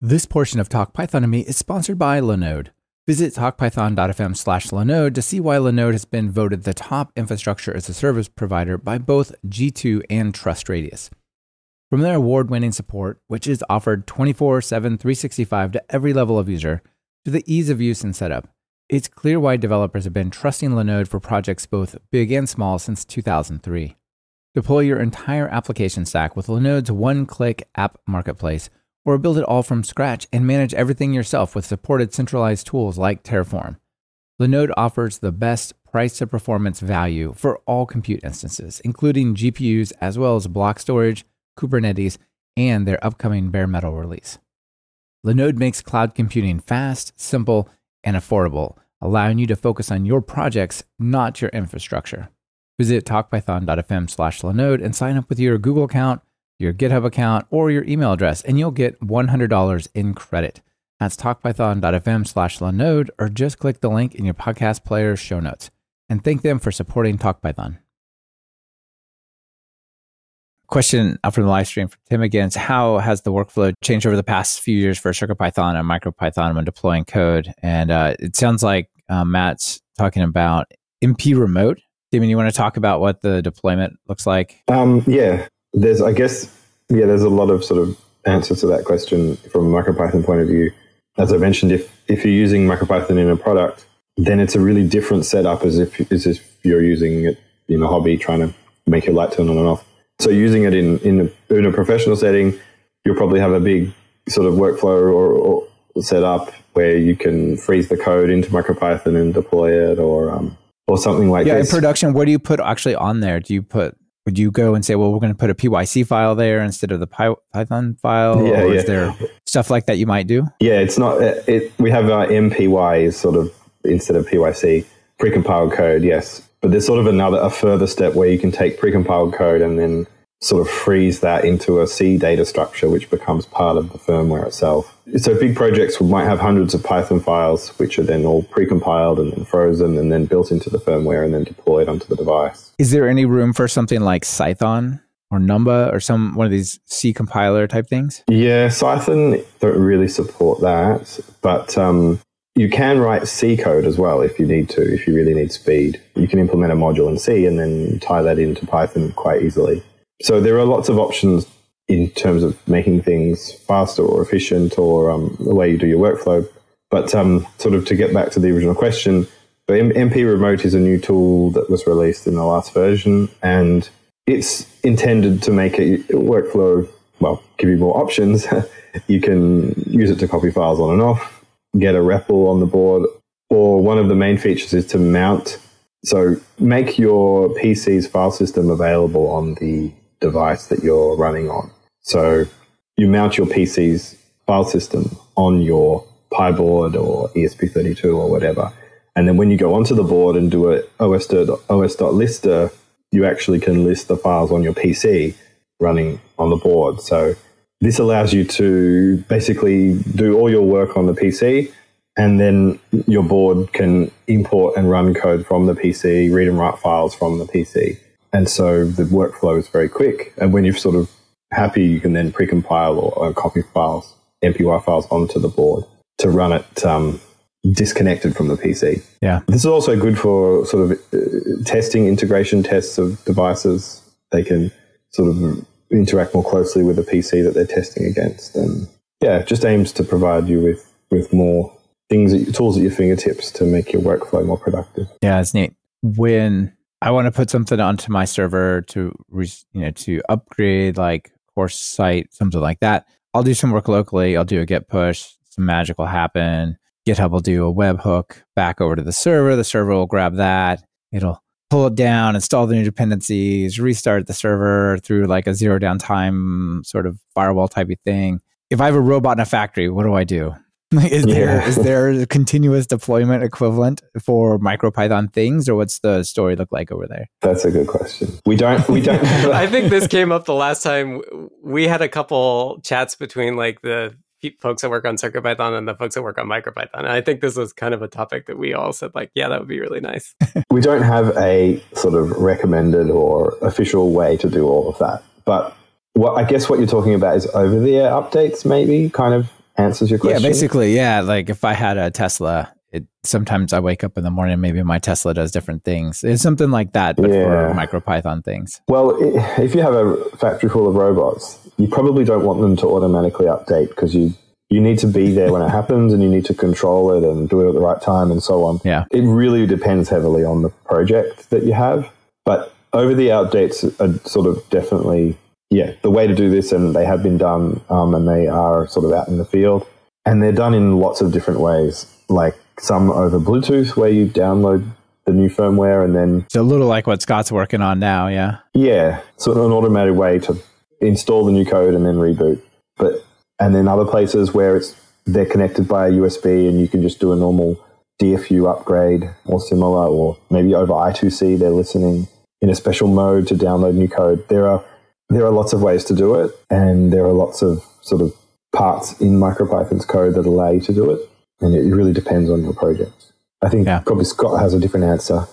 This portion of Talk Python to Me is sponsored by Linode. Visit talkpython.fm slash Linode to see why Linode has been voted the top infrastructure as a service provider by both G two and TrustRadius. From their award-winning support, which is offered twenty-four seven, three sixty-five to every level of user, to the ease of use and setup, it's clear why developers have been trusting Linode for projects both big and small since two thousand three. Deploy your entire application stack with Linode's one-click app marketplace, or build it all from scratch and manage everything yourself with supported centralized tools like Terraform. Linode offers the best price-to-performance value for all compute instances, including G P Us as well as block storage, Kubernetes, and their upcoming bare metal release. Linode makes cloud computing fast, simple, and affordable, allowing you to focus on your projects, not your infrastructure. Visit talkpython.fm slash Linode and sign up with your Google account, your GitHub account, or your email address, and you'll get one hundred dollars in credit. That's talkpython.fm slash Linode, or just click the link in your podcast player's show notes. And thank them for supporting TalkPython. Question from the live stream from Tim again is, how has the workflow changed over the past few years for CircuitPython and MicroPython when deploying code? And uh, it sounds like uh, Matt's talking about M P Remote. Damien, you want to talk about what the deployment looks like? Um, yeah. There's, I guess, yeah, there's a lot of sort of answers to that question from a MicroPython point of view. As I mentioned, if, if you're using MicroPython in a product, then it's a really different setup as if, as if you're using it in a hobby, trying to make your light turn on and off. So using it in, in, a, in a professional setting, you'll probably have a big sort of workflow or, or setup where you can freeze the code into MicroPython and deploy it or um, or something like that. Yeah, this. In production, what do you put actually on there? Do you put... Would you go and say, well, we're going to put a P Y C file there instead of the Python file? Yeah, or yeah. Is there stuff like that you might do? Yeah, it's not. It, it, we have our M P Y sort of instead of P Y C, precompiled code, yes. But there's sort of another, a further step where you can take precompiled code and then sort of freeze that into a C data structure, which becomes part of the firmware itself. So big projects might have hundreds of Python files, which are then all precompiled and then frozen and then built into the firmware and then deployed onto the device. Is there any room for something like Cython or Numba or some one of these C compiler type things? Yeah, Cython don't really support that, but um, you can write C code as well if you need to, if you really need speed. You can implement a module in C and then tie that into Python quite easily. So there are lots of options in terms of making things faster or efficient or um, the way you do your workflow. But um, sort of to get back to the original question, M P Remote is a new tool that was released in the last version, and it's intended to make a workflow, well, give you more options. You can use it to copy files on and off, get a R E P L on the board, or one of the main features is to mount So make your P C's file system available on the device that you're running on. So you mount your P C's file system on your PyBoard or E S P thirty-two or whatever. And then when you go onto the board and do a O S dot lister, you actually can list the files on your P C running on the board. So this allows you to basically do all your work on the P C, and then your board can import and run code from the P C, read and write files from the P C. And so the workflow is very quick. And when you're sort of happy, you can then precompile or, or copy files, M P Y files onto the board to run it um, disconnected from the P C. Yeah. This is also good for sort of uh, testing, integration tests of devices. They can sort of interact more closely with the P C that they're testing against. And yeah, it just aims to provide you with, with more things, that, tools at your fingertips to make your workflow more productive. Yeah, it's neat. When I want to put something onto my server to, you know, to upgrade like course site, something like that, I'll do some work locally. I'll do a git push. Some magic will happen. GitHub will do a webhook back over to the server. The server will grab that. It'll pull it down, install the new dependencies, restart the server through like a zero downtime sort of firewall type of thing. If I have a robot in a factory, what do I do? is, yeah. there, is there a continuous deployment equivalent for MicroPython things, or what's the story look like over there? That's a good question. We don't. We don't. I think this came up the last time we had a couple chats between like the folks that work on CircuitPython and the folks that work on MicroPython. And I think this was kind of a topic that we all said, like, yeah, that would be really nice. We don't have a sort of recommended or official way to do all of that. But what I guess what you're talking about is over-the-air updates, maybe, kind of answers your question. Yeah, basically, yeah. Like if I had a Tesla, it, sometimes I wake up in the morning, maybe my Tesla does different things. It's something like that, but yeah. For MicroPython things. Well, if you have a factory full of robots, you probably don't want them to automatically update because you, you need to be there when it happens, and you need to control it and do it at the right time and so on. Yeah. It really depends heavily on the project that you have. But over-the-air updates are sort of definitely, yeah, the way to do this, and they have been done um, and they are sort of out in the field. And they're done in lots of different ways, like some over Bluetooth where you download the new firmware and then... It's a little like what Scott's working on now, yeah? Yeah, sort of an automated way to install the new code and then reboot. But and then other places where it's they're connected by a U S B and you can just do a normal D F U upgrade or similar, or maybe over I two C they're listening in a special mode to download new code. There are there are lots of ways to do it, and there are lots of sort of parts in MicroPython's code that allow you to do it, and it really depends on your project. I think yeah. probably Scott has a different answer.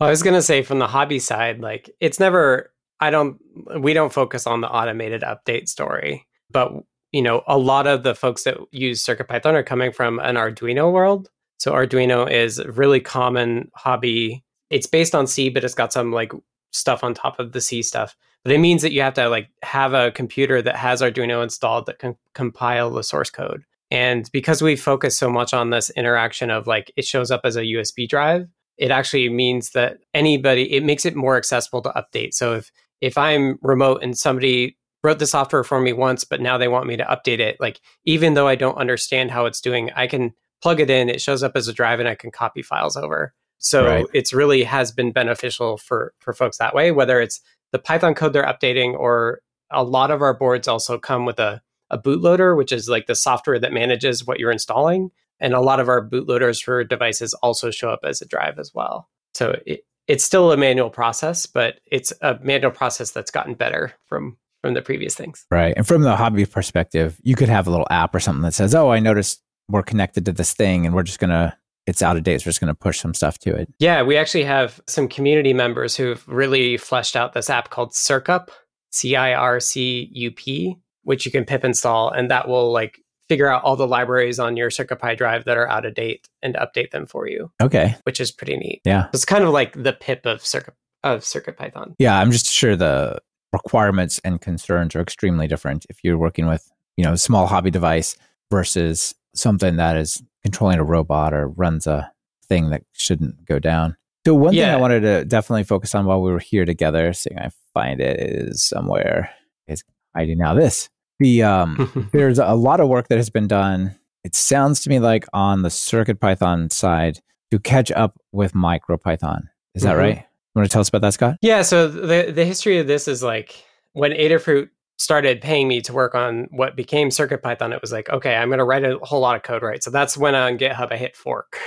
I was going to say from the hobby side, like it's never... I don't, we don't focus on the automated update story, but, you know, a lot of the folks that use CircuitPython are coming from an Arduino world. So Arduino is a really common hobby. It's based on C, but it's got some like stuff on top of the C stuff. But it means that you have to like have a computer that has Arduino installed that can compile the source code. And because we focus so much on this interaction of like, it shows up as a U S B drive, it actually means that anybody, it makes it more accessible to update. So if If I'm remote and somebody wrote the software for me once, but now they want me to update it, like even though I don't understand how it's doing, I can plug it in, it shows up as a drive, and I can copy files over. So right. It's really has been beneficial for, for folks that way, whether it's the Python code they're updating, or a lot of our boards also come with a, a bootloader, which is like the software that manages what you're installing. And a lot of our bootloaders for devices also show up as a drive as well. So it, It's still a manual process, but it's a manual process that's gotten better from, from the previous things. Right. And from the hobby perspective, you could have a little app or something that says, oh, I noticed we're connected to this thing and we're just going to, it's out of date, so we're just going to push some stuff to it. Yeah, we actually have some community members who've really fleshed out this app called CircUp, C I R C U P, which you can pip install, and that will like figure out all the libraries on your CircuitPy drive that are out of date and update them for you. Okay. Which is pretty neat. Yeah. It's kind of like the pip of Circuit of CircuitPython. Yeah, I'm just sure the requirements and concerns are extremely different if you're working with, you know, a small hobby device versus something that is controlling a robot or runs a thing that shouldn't go down. So one yeah. thing I wanted to definitely focus on while we were here together, seeing I find it is somewhere, is hiding now this. The um, there's a lot of work that has been done, it sounds to me like, on the CircuitPython side to catch up with MicroPython. Is mm-hmm. that right? You want to tell us about that, Scott? Yeah. So the the history of this is like when Adafruit started paying me to work on what became CircuitPython, it was like, okay, I'm going to write a whole lot of code, right? So that's when on GitHub I hit fork.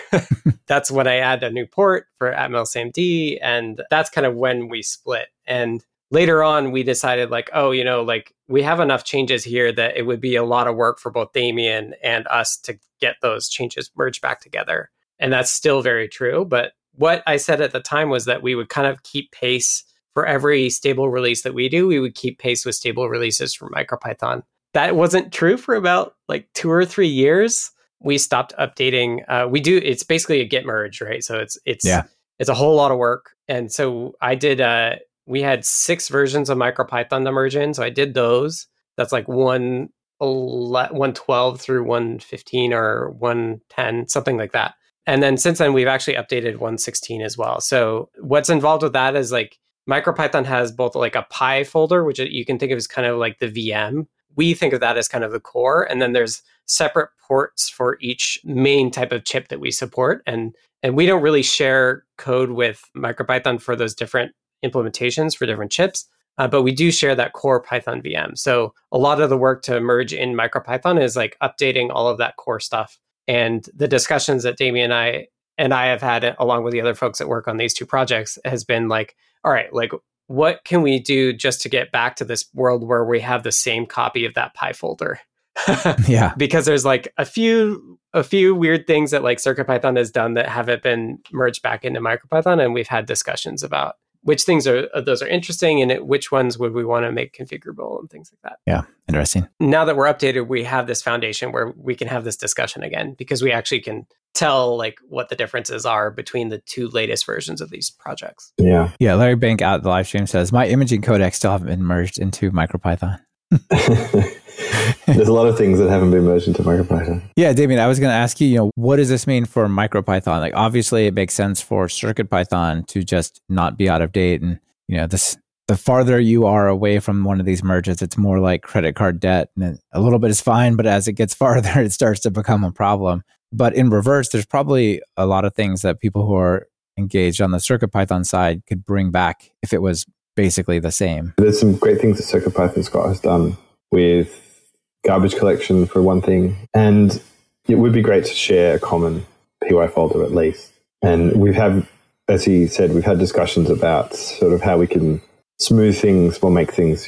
That's when I add a new port for atmel S M D, and that's kind of when we split. And later on, we decided like, oh, you know, like we have enough changes here that it would be a lot of work for both Damien and us to get those changes merged back together. And that's still very true. But what I said at the time was that we would kind of keep pace for every stable release that we do. We would keep pace with stable releases from MicroPython. That wasn't true for about like two or three years. We stopped updating. Uh, we do. It's basically a git merge, right? So it's it's yeah. it's a whole lot of work. And so I did. Uh, we had six versions of MicroPython to merge in. So I did those. That's like one one twelve through one fifteen or one ten, something like that. And then since then, we've actually updated one sixteen as well. So what's involved with that is like MicroPython has both like a Py folder, which you can think of as kind of like the V M. We think of that as kind of the core. And then there's separate ports for each main type of chip that we support. And and we don't really share code with MicroPython for those different implementations for different chips. Uh, but we do share that core Python V M. So a lot of the work to merge in MicroPython is like updating all of that core stuff. And the discussions that Damien and I and I have had, along with the other folks that work on these two projects, has been like, all right, like what can we do just to get back to this world where we have the same copy of that Py folder? Yeah, because there's like a few a few weird things that like CircuitPython has done that haven't been merged back into MicroPython, and we've had discussions about which things are those are interesting and which ones would we want to make configurable and things like that. Yeah, interesting. Now that we're updated, we have this foundation where we can have this discussion again because we actually can tell like what the differences are between the two latest versions of these projects. Yeah. Yeah, Larry Bank out the live stream says, my imaging codecs still haven't been merged into MicroPython. There's a lot of things that haven't been merged into MicroPython. Yeah, Damien, I was going to ask you, you know, what does this mean for MicroPython? Like, obviously, it makes sense for CircuitPython to just not be out of date. And, you know, this the farther you are away from one of these merges, it's more like credit card debt. And a little bit is fine, but as it gets farther, it starts to become a problem. But in reverse, there's probably a lot of things that people who are engaged on the CircuitPython side could bring back if it was basically the same. There's some great things that CircuitPython Scott has done with garbage collection for one thing, and it would be great to share a common P Y folder at least. And we've had, as he said, we've had discussions about sort of how we can smooth things or make things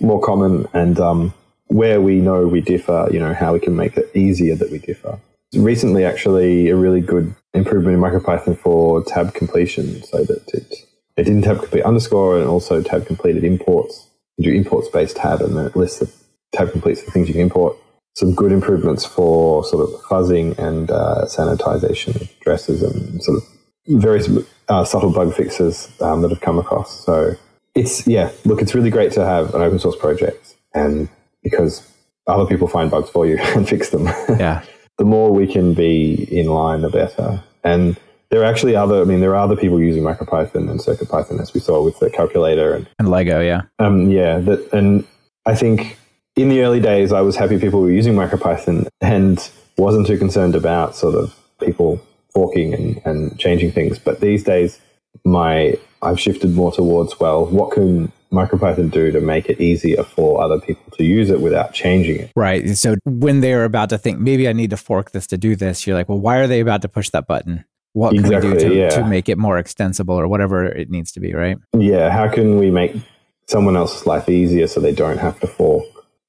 more common, and um, where we know we differ, you know, how we can make it easier that we differ. Recently, actually, a really good improvement in MicroPython for tab completion, so that it it didn't tab complete underscore and also tab completed imports. You do import space tab, and then it lists the tab completes the things you can import. Some good improvements for sort of fuzzing and uh, sanitization addresses and sort of various uh, subtle bug fixes um, that have come across. So it's, yeah, look, it's really great to have an open source project, and because other people find bugs for you and fix them. Yeah. The more we can be in line, the better. And there are actually other, I mean, there are other people using MicroPython and CircuitPython, as we saw with the calculator. And, and Lego, yeah. Um, yeah, that, and I think in the early days, I was happy people were using MicroPython and wasn't too concerned about sort of people forking and, and changing things. But these days, my I've shifted more towards, well, what can MicroPython do to make it easier for other people to use it without changing it? Right. So when they're about to think, maybe I need to fork this to do this, you're like, well, why are they about to push that button? What can exactly, we do to, yeah. to make it more extensible or whatever it needs to be, right? Yeah. How can we make someone else's life easier so they don't have to fork?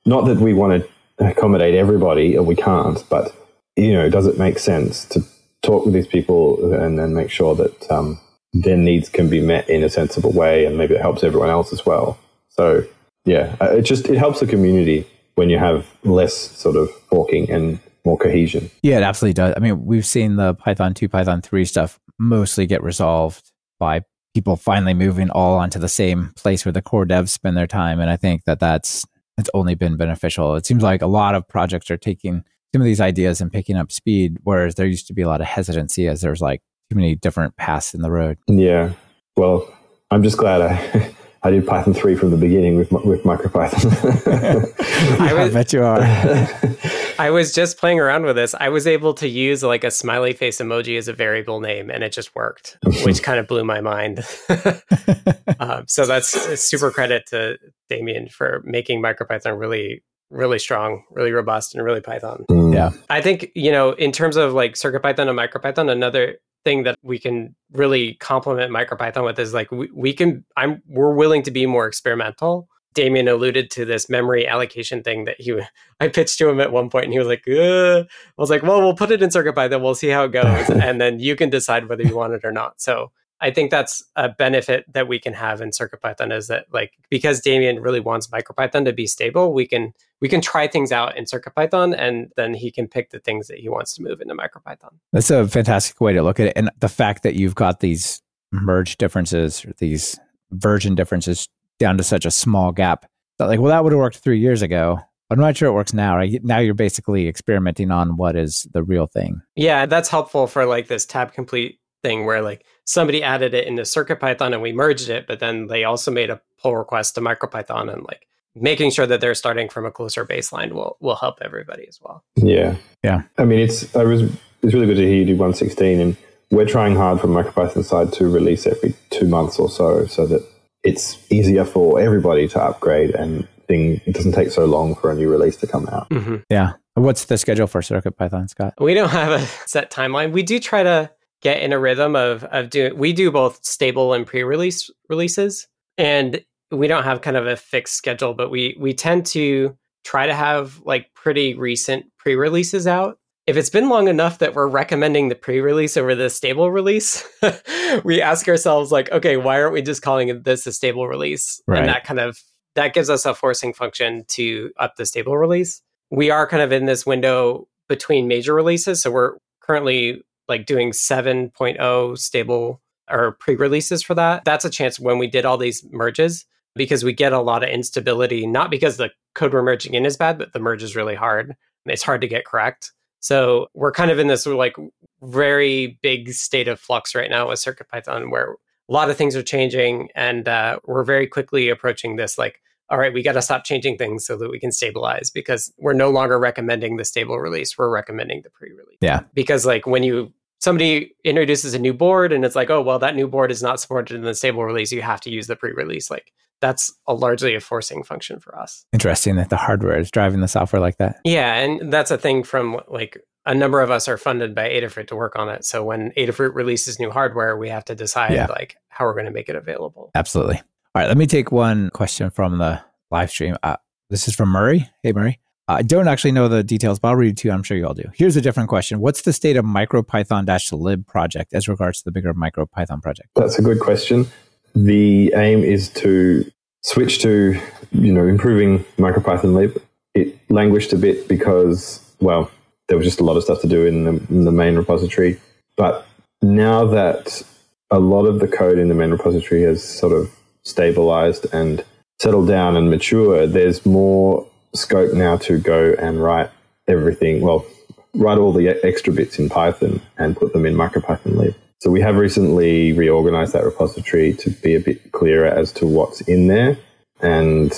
Not that we want to accommodate everybody, or we can't, but, you know, does it make sense to talk with these people and then make sure that um, their needs can be met in a sensible way, and maybe it helps everyone else as well? So, yeah, it just it helps the community when you have less sort of forking and more cohesion. Yeah, it absolutely does. I mean, we've seen the Python two, Python three stuff mostly get resolved by people finally moving all onto the same place where the core devs spend their time, and I think that that's... it's only been beneficial. It seems like a lot of projects are taking some of these ideas and picking up speed, whereas there used to be a lot of hesitancy as there's like too many different paths in the road. Yeah. Well, I'm just glad I I did Python three from the beginning with with MicroPython. I, was, I bet you are. I was just playing around with this. I was able to use like a smiley face emoji as a variable name, and it just worked, which kind of blew my mind. um, so that's super credit to Damien for making MicroPython really, really strong, really robust, and really Python. Yeah. I think, you know, in terms of like CircuitPython and MicroPython, another thing that we can really complement MicroPython with is like we, we can, I'm, we're willing to be more experimental. Damien alluded to this memory allocation thing that he, I pitched to him at one point, and he was like, Ugh. I was like, well, we'll put it in CircuitPython, we'll see how it goes, and then you can decide whether you want it or not. So I think that's a benefit that we can have in CircuitPython, is that like, because Damien really wants MicroPython to be stable, we can we can try things out in CircuitPython, and then he can pick the things that he wants to move into MicroPython. That's a fantastic way to look at it. And the fact that you've got these merge differences, or these version differences, down to such a small gap. But like, well, that would have worked three years ago. I'm not sure it works now, right? Now you're basically experimenting on what is the real thing. Yeah, that's helpful for like this tab complete thing where like somebody added it into CircuitPython and we merged it, but then they also made a pull request to MicroPython, and like making sure that they're starting from a closer baseline will will help everybody as well. Yeah. Yeah. I mean, it's I was it's really good to hear you do one sixteen, and we're trying hard from MicroPython side to release every two months or so so that it's easier for everybody to upgrade, and thing, it doesn't take so long for a new release to come out. Mm-hmm. Yeah. What's the schedule for CircuitPython, Scott? We don't have a set timeline. We do try to get in a rhythm of of doing, we do both stable and pre-release releases, and we don't have kind of a fixed schedule, but we we tend to try to have like pretty recent pre-releases out. If it's been long enough that we're recommending the pre-release over the stable release, we ask ourselves like, okay, why aren't we just calling this a stable release? Right. And that kind of, that gives us a forcing function to up the stable release. We are kind of in this window between major releases. So we're currently like doing seven point oh stable or pre-releases for that. That's a chance when we did all these merges, because we get a lot of instability, not because the code we're merging in is bad, but the merge is really hard. It's hard to get correct. So we're kind of in this like very big state of flux right now with CircuitPython, where a lot of things are changing, and uh, we're very quickly approaching this like, all right, we got to stop changing things so that we can stabilize, because we're no longer recommending the stable release. We're recommending the pre-release. Yeah. Because like when you somebody introduces a new board and it's like, oh, well, that new board is not supported in the stable release, you have to use the pre-release. Like that's a largely a forcing function for us. Interesting that the hardware is driving the software like that. Yeah, and that's a thing from like a number of us are funded by Adafruit to work on it. So when Adafruit releases new hardware, we have to decide yeah. like how we're going to make it available. Absolutely. All right, let me take one question from the live stream. Uh, this is from Murray. Hey, Murray. I don't actually know the details, but I'll read it to you. I'm sure you all do. Here's a different question. What's the state of MicroPython-lib project as regards to the bigger MicroPython project? That's a good question. The aim is to switch to, you know, improving MicroPython lib. It languished a bit because, well, there was just a lot of stuff to do in the, in the main repository. But now that a lot of the code in the main repository has sort of stabilized and settled down and matured, there's more scope now to go and write everything, well, write all the extra bits in Python and put them in MicroPython lib. So we have recently reorganized that repository to be a bit clearer as to what's in there. And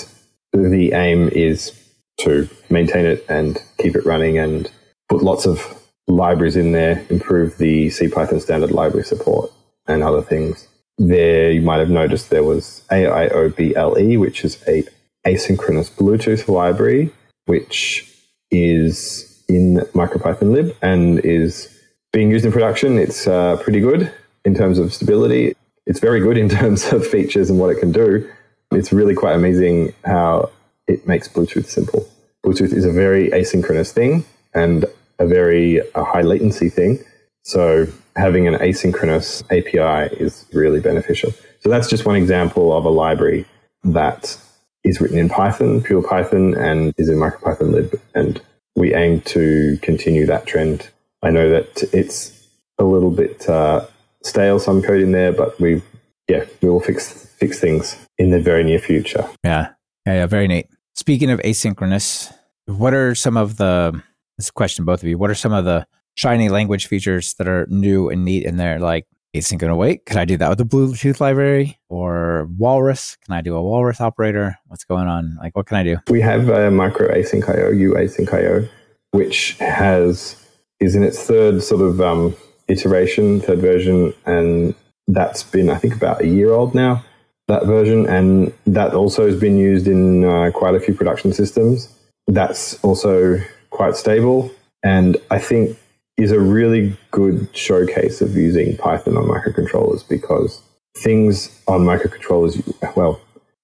the aim is to maintain it and keep it running and put lots of libraries in there, improve the CPython standard library support and other things. There, you might have noticed there was A I O B L E, which is a asynchronous Bluetooth library, which is in MicroPython lib and is being used in production. It's uh, pretty good in terms of stability. It's very good in terms of features and what it can do. It's really quite amazing how it makes Bluetooth simple. Bluetooth is a very asynchronous thing and a very a high latency thing. So having an asynchronous A P I is really beneficial. So that's just one example of a library that is written in Python, pure Python, and is in MicroPython lib. And we aim to continue that trend. I know that it's a little bit uh, stale, some code in there, but we, yeah, we will fix fix things in the very near future. Yeah, yeah, yeah, very neat. Speaking of asynchronous, what are some of the, this question, both of you, what are some of the shiny language features that are new and neat in there, like async and await? Can I do that with the Bluetooth library? Or Walrus? Can I do a Walrus operator? What's going on? Like, what can I do? We have a micro async I O, U async I O, which has is in its third sort of um, iteration, third version, and that's been, I think, about a year old now, that version, and that also has been used in uh, quite a few production systems. That's also quite stable, and I think is a really good showcase of using Python on microcontrollers, because things on microcontrollers, well,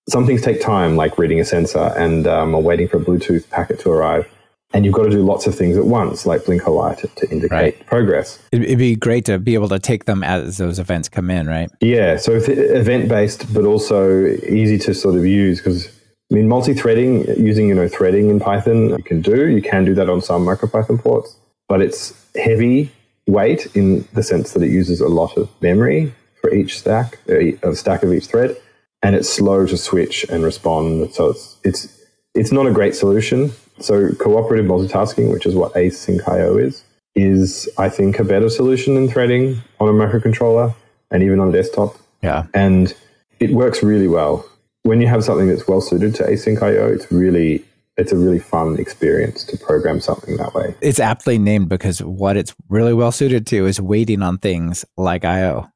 some things take time, like reading a sensor and um, or waiting for a Bluetooth packet to arrive. And you've got to do lots of things at once, like blink a light to, to indicate right. progress. It'd be great to be able to take them as those events come in, right? Yeah, so th- event-based, but also easy to sort of use, because, I mean, multi-threading, using, you know, threading in Python, you can do. You can do that on some MicroPython ports, but it's heavy weight in the sense that it uses a lot of memory for each stack, a stack of each thread, and it's slow to switch and respond. So it's it's it's not a great solution. So cooperative multitasking, which is what asyncio is, is, I think, a better solution than threading on a microcontroller and even on a desktop. Yeah. And it works really well. When you have something that's well suited to asyncio, it's really it's a really fun experience to program something that way. It's aptly named, because what it's really well suited to is waiting on things like I O.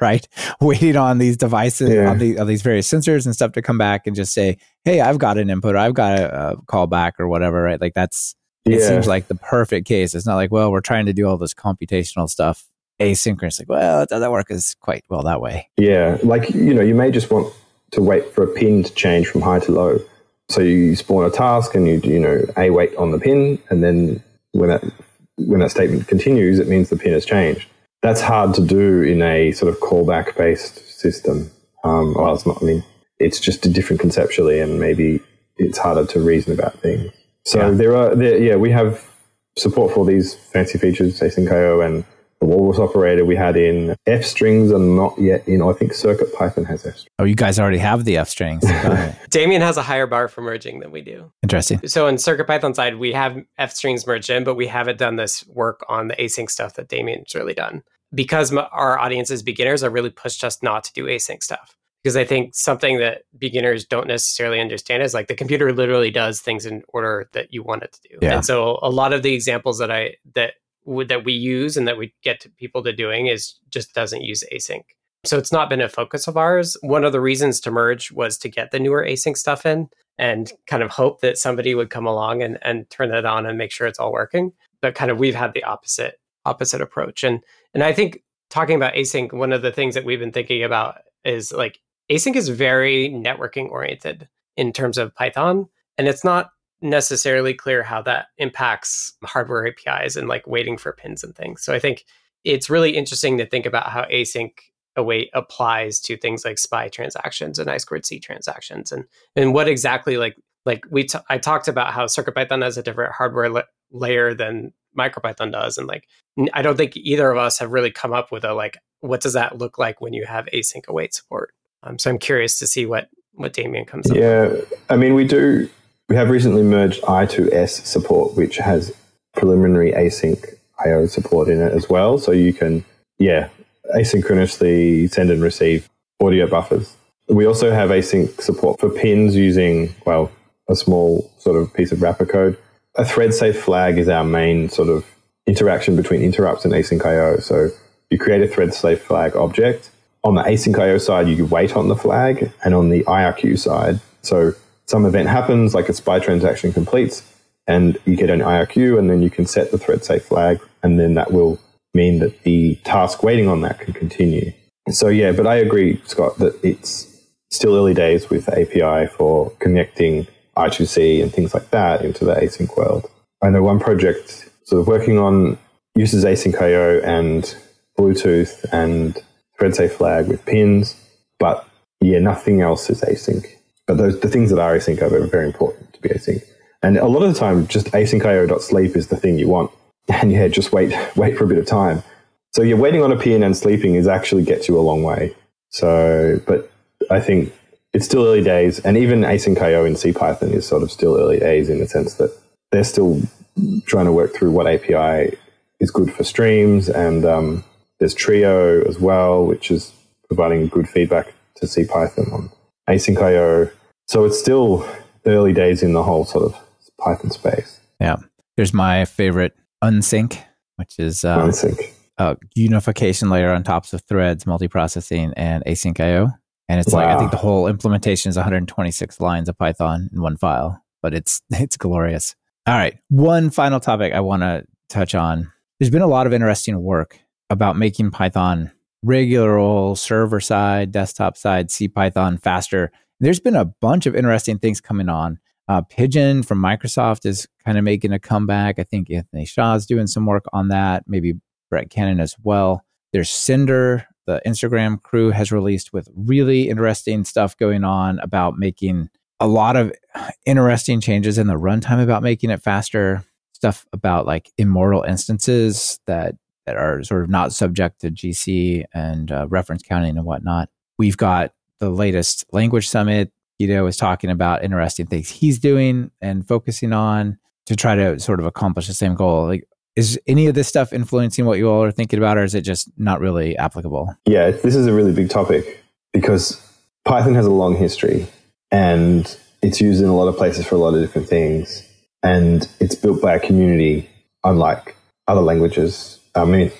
Right? Waiting on these devices, yeah. on, the, on these various sensors and stuff to come back and just say, hey, I've got an input, or I've got a, a callback or whatever, right? Like that's, yeah. It seems like the perfect case. It's not like, well, we're trying to do all this computational stuff asynchronously. Well, it doesn't work as quite well that way. Yeah. Like, you know, you may just want to wait for a pin to change from high to low. So you spawn a task and you, you know, A wait on the pin. And then when that, when that statement continues, it means the pin has changed. That's hard to do in a sort of callback-based system. Um, well, it's not, I mean, it's just different conceptually, and maybe it's harder to reason about things. So yeah. there are, there, yeah, we have support for these fancy features, asyncio and the walrus operator we had in. F strings are not yet in. I think CircuitPython has F strings. Oh, you guys already have the F strings. Damien has a higher bar for merging than we do. Interesting. So on CircuitPython side, we have F strings merged in, but we haven't done this work on the async stuff that Damien's really done. Because my, our audience is beginners, I really pushed us not to do async stuff. Because I think something that beginners don't necessarily understand is like the computer literally does things in order that you want it to do. Yeah. And so a lot of the examples that I, that that we use and that we get to people to doing is just doesn't use async. So it's not been a focus of ours. One of the reasons to merge was to get the newer async stuff in and kind of hope that somebody would come along and, and turn that on and make sure it's all working. But kind of we've had the opposite opposite approach. And and I think talking about async, one of the things that we've been thinking about is like async is very networking oriented in terms of Python. And it's not necessarily clear how that impacts hardware A P Is and like waiting for pins and things. So I think it's really interesting to think about how async await applies to things like S P I transactions and I two C transactions, and and what exactly like like we t- I talked about how CircuitPython has a different hardware la- layer than MicroPython does, and like I don't think either of us have really come up with a like what does that look like when you have async await support. Um, so I'm curious to see what what Damien comes up with. Yeah, I mean we do. We have recently merged I two S support, which has preliminary async I O support in it as well. So you can, yeah, asynchronously send and receive audio buffers. We also have async support for pins using, well, a small sort of piece of wrapper code. A thread-safe flag is our main sort of interaction between interrupts and async I O. So you create a thread-safe flag object. On the async I O side, you wait on the flag, and on the I R Q side, so some event happens, like a S P I transaction completes, and you get an I R Q, and then you can set the thread-safe flag, and then that will mean that the task waiting on that can continue. So yeah, but I agree, Scott, that it's still early days with A P I for connecting I two C and things like that into the async world. I know one project sort of working on uses async I O and Bluetooth and thread-safe flag with pins, but yeah, nothing else is async. But those, the things that are async are very important to be async. And a lot of the time, just asyncio.sleep is the thing you want. And yeah, just wait wait for a bit of time. So you're waiting on a pin and sleeping is actually gets you a long way. So, but I think it's still early days. And even asyncio in CPython is sort of still early days in the sense that they're still trying to work through what A P I is good for streams. And um, there's Trio as well, which is providing good feedback to CPython on asyncio. So it's still early days in the whole sort of Python space. Yeah. Here's my favorite, unsync, which is uh, unsync. Uh, unification layer on tops of threads, multiprocessing, and async I O. And it's wow. like, I think the whole implementation is one hundred twenty-six lines of Python in one file, but it's it's glorious. All right. One final topic I want to touch on. There's been a lot of interesting work about making Python regular old server side, desktop side, CPython faster. There's been a bunch of interesting things coming on. Uh, Pigeon from Microsoft is kind of making a comeback. I think Anthony Shaw is doing some work on that. Maybe Brett Cannon as well. There's Cinder, the Instagram crew has released with really interesting stuff going on about making a lot of interesting changes in the runtime about making it faster. Stuff about like immortal instances that, that are sort of not subject to G C and uh, reference counting and whatnot. We've got the latest Language Summit. Guido is talking about interesting things he's doing and focusing on to try to sort of accomplish the same goal. Like, is any of this stuff influencing what you all are thinking about, or is it just not really applicable? Yeah, this is a really big topic because Python has a long history and it's used in a lot of places for a lot of different things. And it's built by a community, unlike other languages. I mean,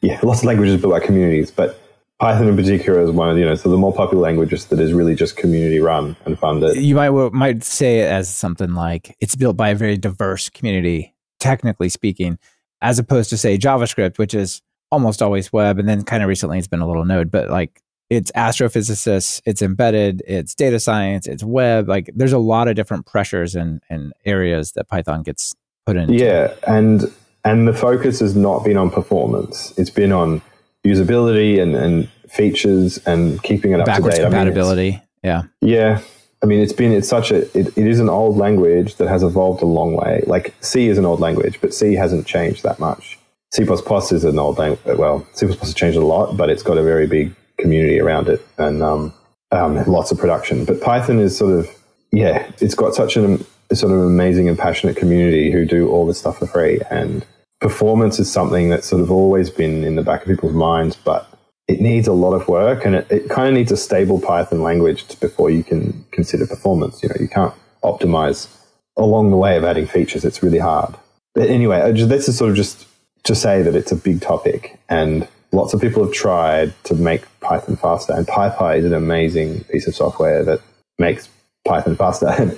yeah, lots of languages built by communities, but Python in particular is one of, you know, so the more popular languages that is really just community run and funded. You might well, might say it as something like it's built by a very diverse community, technically speaking, as opposed to say JavaScript, which is almost always web. And then kind of recently it's been a little node, but like it's astrophysicists, it's embedded, it's data science, it's web. Like there's a lot of different pressures and, and areas that Python gets put in. Yeah. And, and the focus has not been on performance. It's been on usability and, and features and keeping it up backwards to date. Compatibility. I mean, yeah. Yeah. I mean, it's been, it's such a, it, it is an old language that has evolved a long way. Like C is an old language, but C hasn't changed that much. C++ is an old language. Well, C++ has changed a lot, but it's got a very big community around it and um, um, lots of production. But Python is sort of, yeah, it's got such an sort of amazing and passionate community who do all this stuff for free. And performance is something that's sort of always been in the back of people's minds, but it needs a lot of work, and it, it kind of needs a stable Python language before you can consider performance. You know, you can't optimize along the way of adding features. It's really hard. But anyway, this is sort of just to say that it's a big topic, and lots of people have tried to make Python faster, and PyPy is an amazing piece of software that makes Python faster. And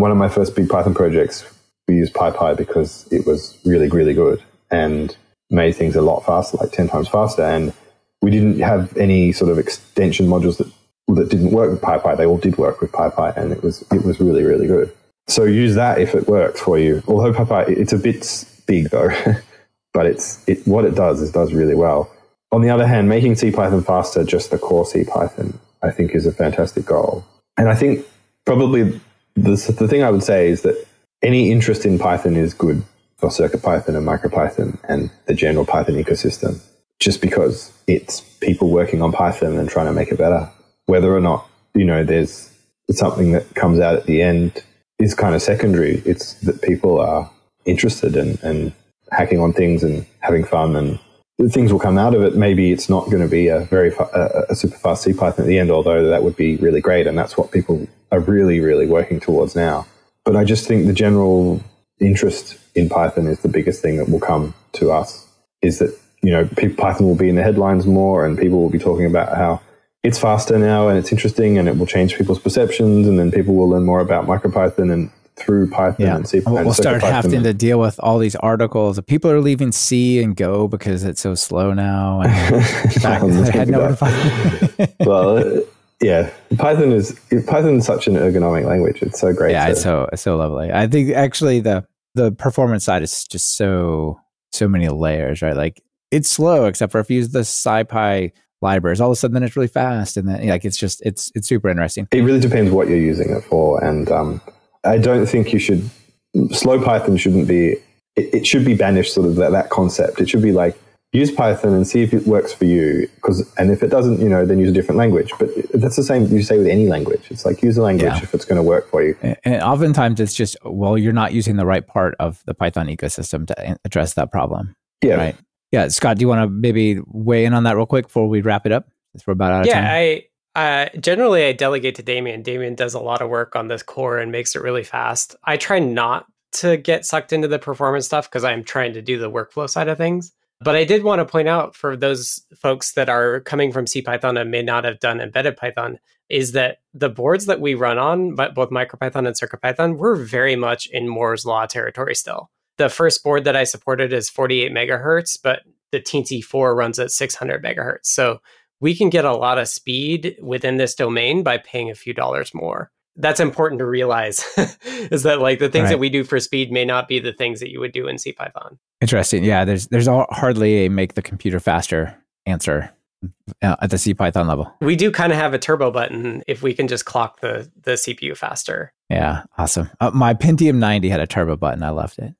one of my first big Python projects, we used PyPy because it was really, really good and made things a lot faster, like ten times faster. And we didn't have any sort of extension modules that that didn't work with PyPy. They all did work with PyPy, and it was it was really, really good. So use that if it works for you. Although PyPy, it's a bit big though. But it's it what it does is does really well. On the other hand, making CPython faster, just the core CPython, I think is a fantastic goal. And I think probably the, the thing I would say is that any interest in Python is good for CircuitPython and MicroPython and the general Python ecosystem, just because it's people working on Python and trying to make it better. Whether or not, you know, there's something that comes out at the end is kind of secondary. It's that people are interested in and hacking on things and having fun, and things will come out of it. Maybe it's not going to be a very fa- a, a super fast CPython at the end, although that would be really great, and that's what people are really, really working towards now. But I just think the general interest in Python is the biggest thing that will come to us, is that, you know, Python will be in the headlines more, and people will be talking about how it's faster now and it's interesting and it will change people's perceptions, and then people will learn more about MicroPython and through Python yeah. and C. We'll and start having and... to deal with all these articles of people are leaving C and Go because it's so slow now. And fact, I had no Python. Well, yeah, Python is Python is such an ergonomic language. It's so great. Yeah, so. it's so it's so lovely. I think actually the the performance side is just so so many layers, right? Like it's slow except for if you use the SciPy libraries, all of a sudden then it's really fast, and then like it's just it's it's super interesting. It really depends what you're using it for, and um. I don't think you should, slow Python shouldn't be, it, it should be banished, sort of that, that concept. It should be like, use Python and see if it works for you. Cause, and if it doesn't, you know, then use a different language. But that's the same you say with any language. It's like, use a language yeah. if it's going to work for you. And oftentimes it's just, well, you're not using the right part of the Python ecosystem to address that problem. Yeah. Right. Yeah. Scott, do you want to maybe weigh in on that real quick before we wrap it up? Since we're about out of yeah, time. Yeah, I... Uh, generally, I delegate to Damien. Damien does a lot of work on this core and makes it really fast. I try not to get sucked into the performance stuff because I'm trying to do the workflow side of things. But I did want to point out for those folks that are coming from CPython and may not have done embedded Python, is that the boards that we run on, but both MicroPython and CircuitPython, we're very much in Moore's Law territory still. The first board that I supported is forty-eight megahertz, but the Teensy four runs at six hundred megahertz. So we can get a lot of speed within this domain by paying a few dollars more. That's important to realize, is that like the things right. that we do for speed may not be the things that you would do in CPython. Interesting. Yeah, there's there's all, hardly a make the computer faster answer at the CPython level. We do kind of have a turbo button if we can just clock the, the C P U faster. Yeah, awesome. Uh, my Pentium ninety had a turbo button. I loved it.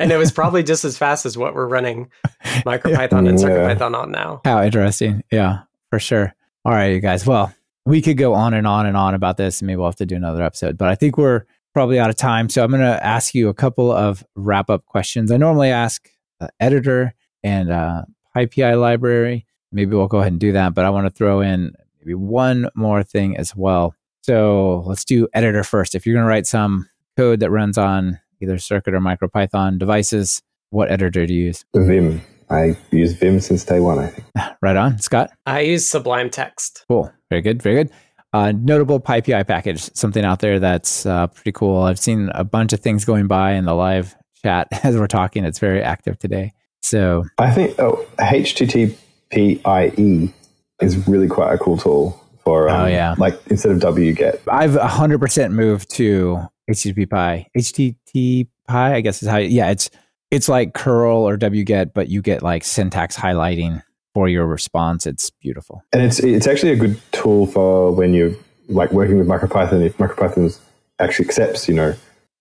And it was probably just as fast as what we're running MicroPython yeah. and CircuitPython on now. How interesting. Yeah, for sure. All right, you guys. Well, we could go on and on and on about this, and maybe we'll have to do another episode, but I think we're probably out of time. So I'm going to ask you a couple of wrap-up questions. I normally ask uh, editor and uh, PyPI library. Maybe we'll go ahead and do that, but I want to throw in maybe one more thing as well. So let's do editor first. If you're going to write some code that runs on either Circuit or MicroPython devices, what editor do you use? Vim. I use Vim since day one, I think. Right on. Scott? I use Sublime Text. Cool. Very good. Very good. Uh, notable PyPI package, something out there that's uh, pretty cool. I've seen a bunch of things going by in the live chat as we're talking. It's very active today. So I think oh, H T T P I E is really quite a cool tool for um, oh, yeah. like instead of W G E T. I've one hundred percent moved to H T T P I. H T T P I, I guess is how, yeah, it's It's like curl or wget, but you get like syntax highlighting for your response. It's beautiful. And it's it's actually a good tool for when you're like working with MicroPython. If MicroPython actually accepts, you know,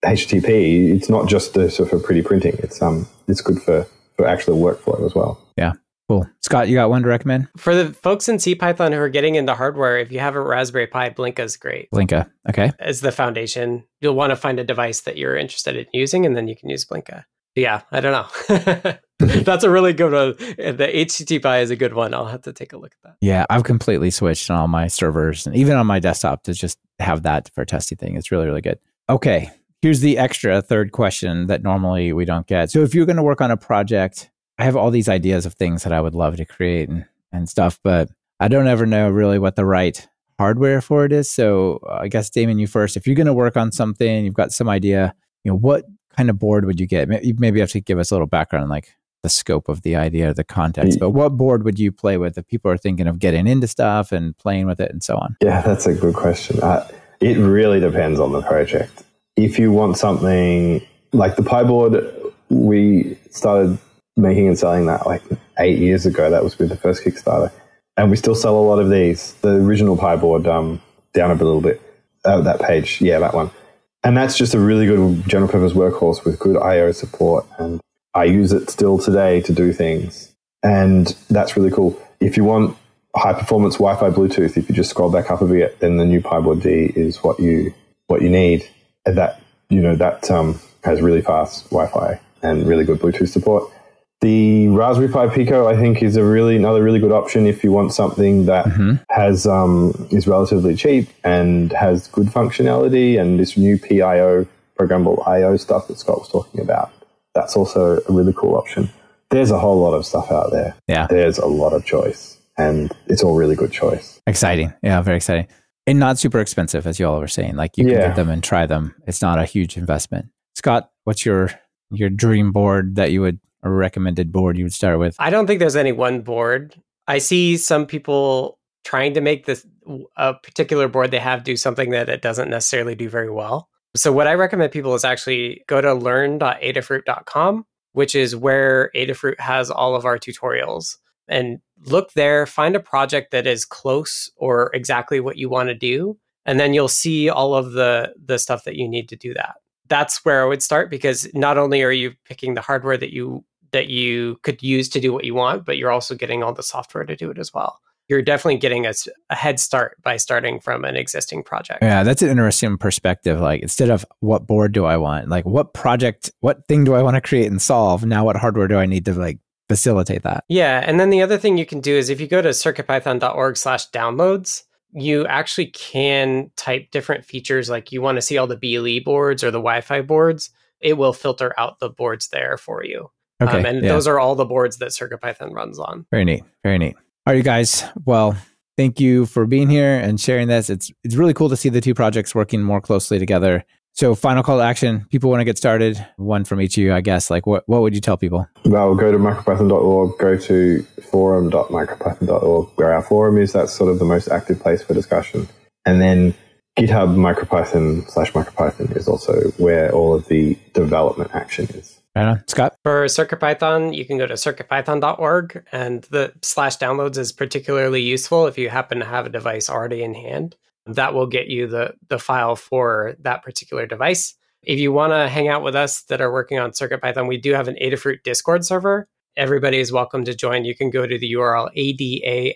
H T T P, it's not just the, so for pretty printing. It's um it's good for, for actual workflow as well. Yeah. Cool. Scott, you got one to recommend? For the folks in CPython who are getting into hardware, if you have a Raspberry Pi, Blinka's great. Blinka, okay. As the foundation, you'll want to find a device that you're interested in using, and then you can use Blinka. Yeah, I don't know. That's a really good one. The H T T P I is a good one. I'll have to take a look at that. Yeah, I've completely switched on all my servers and even on my desktop to just have that for a testy thing. It's really, really good. Okay, here's the extra third question that normally we don't get. So if you're going to work on a project, I have all these ideas of things that I would love to create and, and stuff, but I don't ever know really what the right hardware for it is. So I guess, Damien, you first. If you're going to work on something, you've got some idea, you know, what kind of board would you get? Maybe you have to give us a little background, like the scope of the idea, the context, but what board would you play with if people are thinking of getting into stuff and playing with it and so on? Yeah, that's a good question. Uh, it really depends on the project. If you want something like the PyBoard, we started making and selling that like eight years ago. That was with the first Kickstarter. And we still sell a lot of these. The original PyBoard, um, down a little bit, oh, that page. Yeah, that one. And that's just a really good general purpose workhorse with good I O support. And I use it still today to do things. And that's really cool. If you want high performance Wi-Fi Bluetooth, if you just scroll back up a bit, then the new PyBoard D is what you what you need. And that, you know, that um, has really fast Wi-Fi and really good Bluetooth support. The Raspberry Pi Pico, I think, is a really another really good option if you want something that mm-hmm. has um, is relatively cheap and has good functionality and this new P I O, programmable I O stuff that Scott was talking about. That's also a really cool option. There's a whole lot of stuff out there. Yeah, there's a lot of choice, and it's all really good choice. Exciting, yeah, very exciting, and not super expensive, as you all were saying. Like you can yeah. get them and try them. It's not a huge investment. Scott, what's your your dream board that you would? A recommended board you would start with? I don't think there's any one board. I see some people trying to make this a particular board they have do something that it doesn't necessarily do very well. So what I recommend people is actually go to learn dot adafruit dot com, which is where Adafruit has all of our tutorials. And look there, find a project that is close or exactly what you want to do. And then you'll see all of the, the stuff that you need to do that. That's where I would start, because not only are you picking the hardware that you that you could use to do what you want, but you're also getting all the software to do it as well. You're definitely getting a, a head start by starting from an existing project. Yeah, that's an interesting perspective. Like instead of what board do I want, like what project, what thing do I want to create and solve? Now what hardware do I need to like facilitate that? Yeah, and then the other thing you can do is if you go to circuit python dot org slash downloads, you actually can type different features, like you want to see all the B L E boards or the Wi-Fi boards, it will filter out the boards there for you. Okay, um, and yeah. those are all the boards that CircuitPython runs on. Very neat. Very neat. All right, you guys. Well, thank you for being here and sharing this. It's it's really cool to see the two projects working more closely together. So final call to action. People want to get started. One from each of you, I guess. Like, what, what would you tell people? Well, go to micropython dot org, go to forum dot micropython dot org, where our forum is. That's sort of the most active place for discussion. And then GitHub MicroPython slash MicroPython is also where all of the development action is. Right on. Scott? For CircuitPython, you can go to circuit python dot org, and the slash downloads is particularly useful if you happen to have a device already in hand. That will get you the, the file for that particular device. If you want to hang out with us that are working on CircuitPython, we do have an Adafruit Discord server. Everybody is welcome to join. You can go to the U R L adafru.it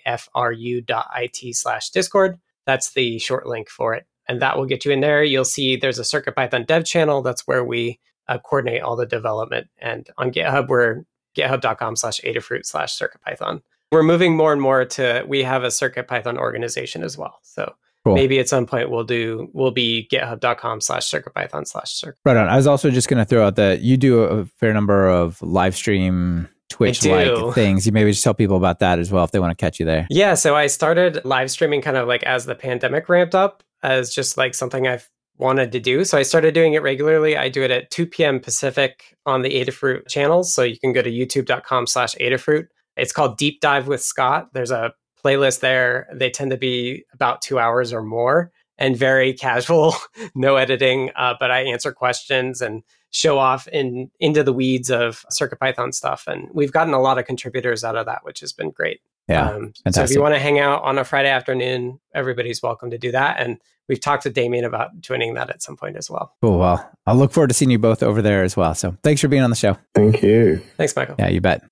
slash Discord. That's the short link for it. And that will get you in there. You'll see there's a CircuitPython dev channel. That's where we uh, coordinate all the development. And on GitHub, we're github.com slash Adafruit slash CircuitPython. We're moving more and more to, we have a CircuitPython organization as well. So cool. Maybe at some point we'll do, we'll be github.com slash CircuitPython slash circuit. Right on. I was also just going to throw out that you do a fair number of live stream Twitch-like things. You maybe just tell people about that as well if they want to catch you there. Yeah. So I started live streaming kind of like as the pandemic ramped up as just like something I've wanted to do. So I started doing it regularly. I do it at two p.m. Pacific on the Adafruit channels. So you can go to youtube.com slash Adafruit. It's called Deep Dive with Scott. There's a playlist there. They tend to be about two hours or more and very casual, no editing. Uh, but I answer questions and show off in into the weeds of CircuitPython stuff. And we've gotten a lot of contributors out of that, which has been great. Yeah, um, so if you want to hang out on a Friday afternoon, everybody's welcome to do that. And we've talked to Damien about joining that at some point as well. Cool. Well, I'll look forward to seeing you both over there as well. So thanks for being on the show. Thank you. Thanks, Michael. Yeah, you bet.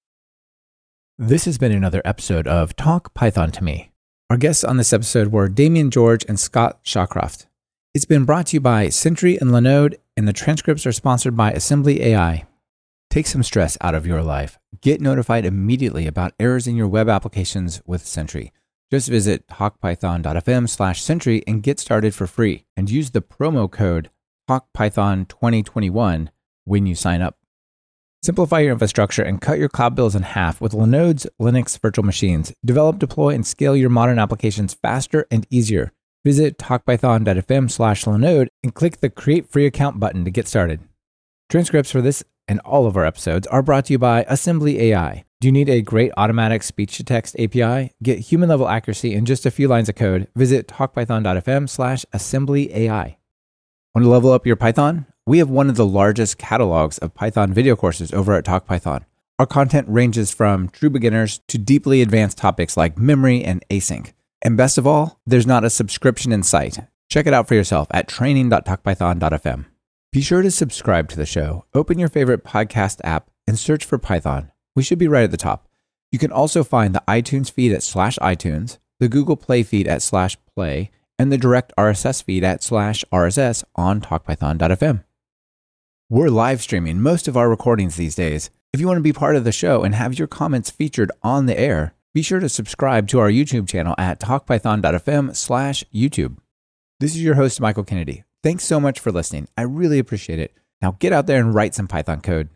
This has been another episode of Talk Python to Me. Our guests on this episode were Damien George and Scott Shawcroft. It's been brought to you by Sentry and Linode, and the transcripts are sponsored by Assembly A I. Take some stress out of your life. Get notified immediately about errors in your web applications with Sentry. Just visit talkpython.fm slash Sentry and get started for free, and use the promo code talk python twenty twenty-one when you sign up. Simplify your infrastructure and cut your cloud bills in half with Linode's Linux virtual machines. Develop, deploy, and scale your modern applications faster and easier. Visit talkpython.fm slash Linode and click the Create Free Account button to get started. Transcripts for this and all of our episodes are brought to you by Assembly A I. Do you need a great automatic speech-to-text A P I? Get human-level accuracy in just a few lines of code. Visit talkpython.fm slash Assembly AI. Want to level up your Python? We have one of the largest catalogs of Python video courses over at TalkPython. Our content ranges from true beginners to deeply advanced topics like memory and async. And best of all, there's not a subscription in sight. Check it out for yourself at training dot talk python dot f m. Be sure to subscribe to the show, open your favorite podcast app, and search for Python. We should be right at the top. You can also find the iTunes feed at slash iTunes, the Google Play feed at slash Play, and the direct R S S feed at slash R S S on talk python dot f m. We're live streaming most of our recordings these days. If you want to be part of the show and have your comments featured on the air, be sure to subscribe to our YouTube channel at talkpython.fm slash YouTube. This is your host, Michael Kennedy. Thanks so much for listening. I really appreciate it. Now get out there and write some Python code.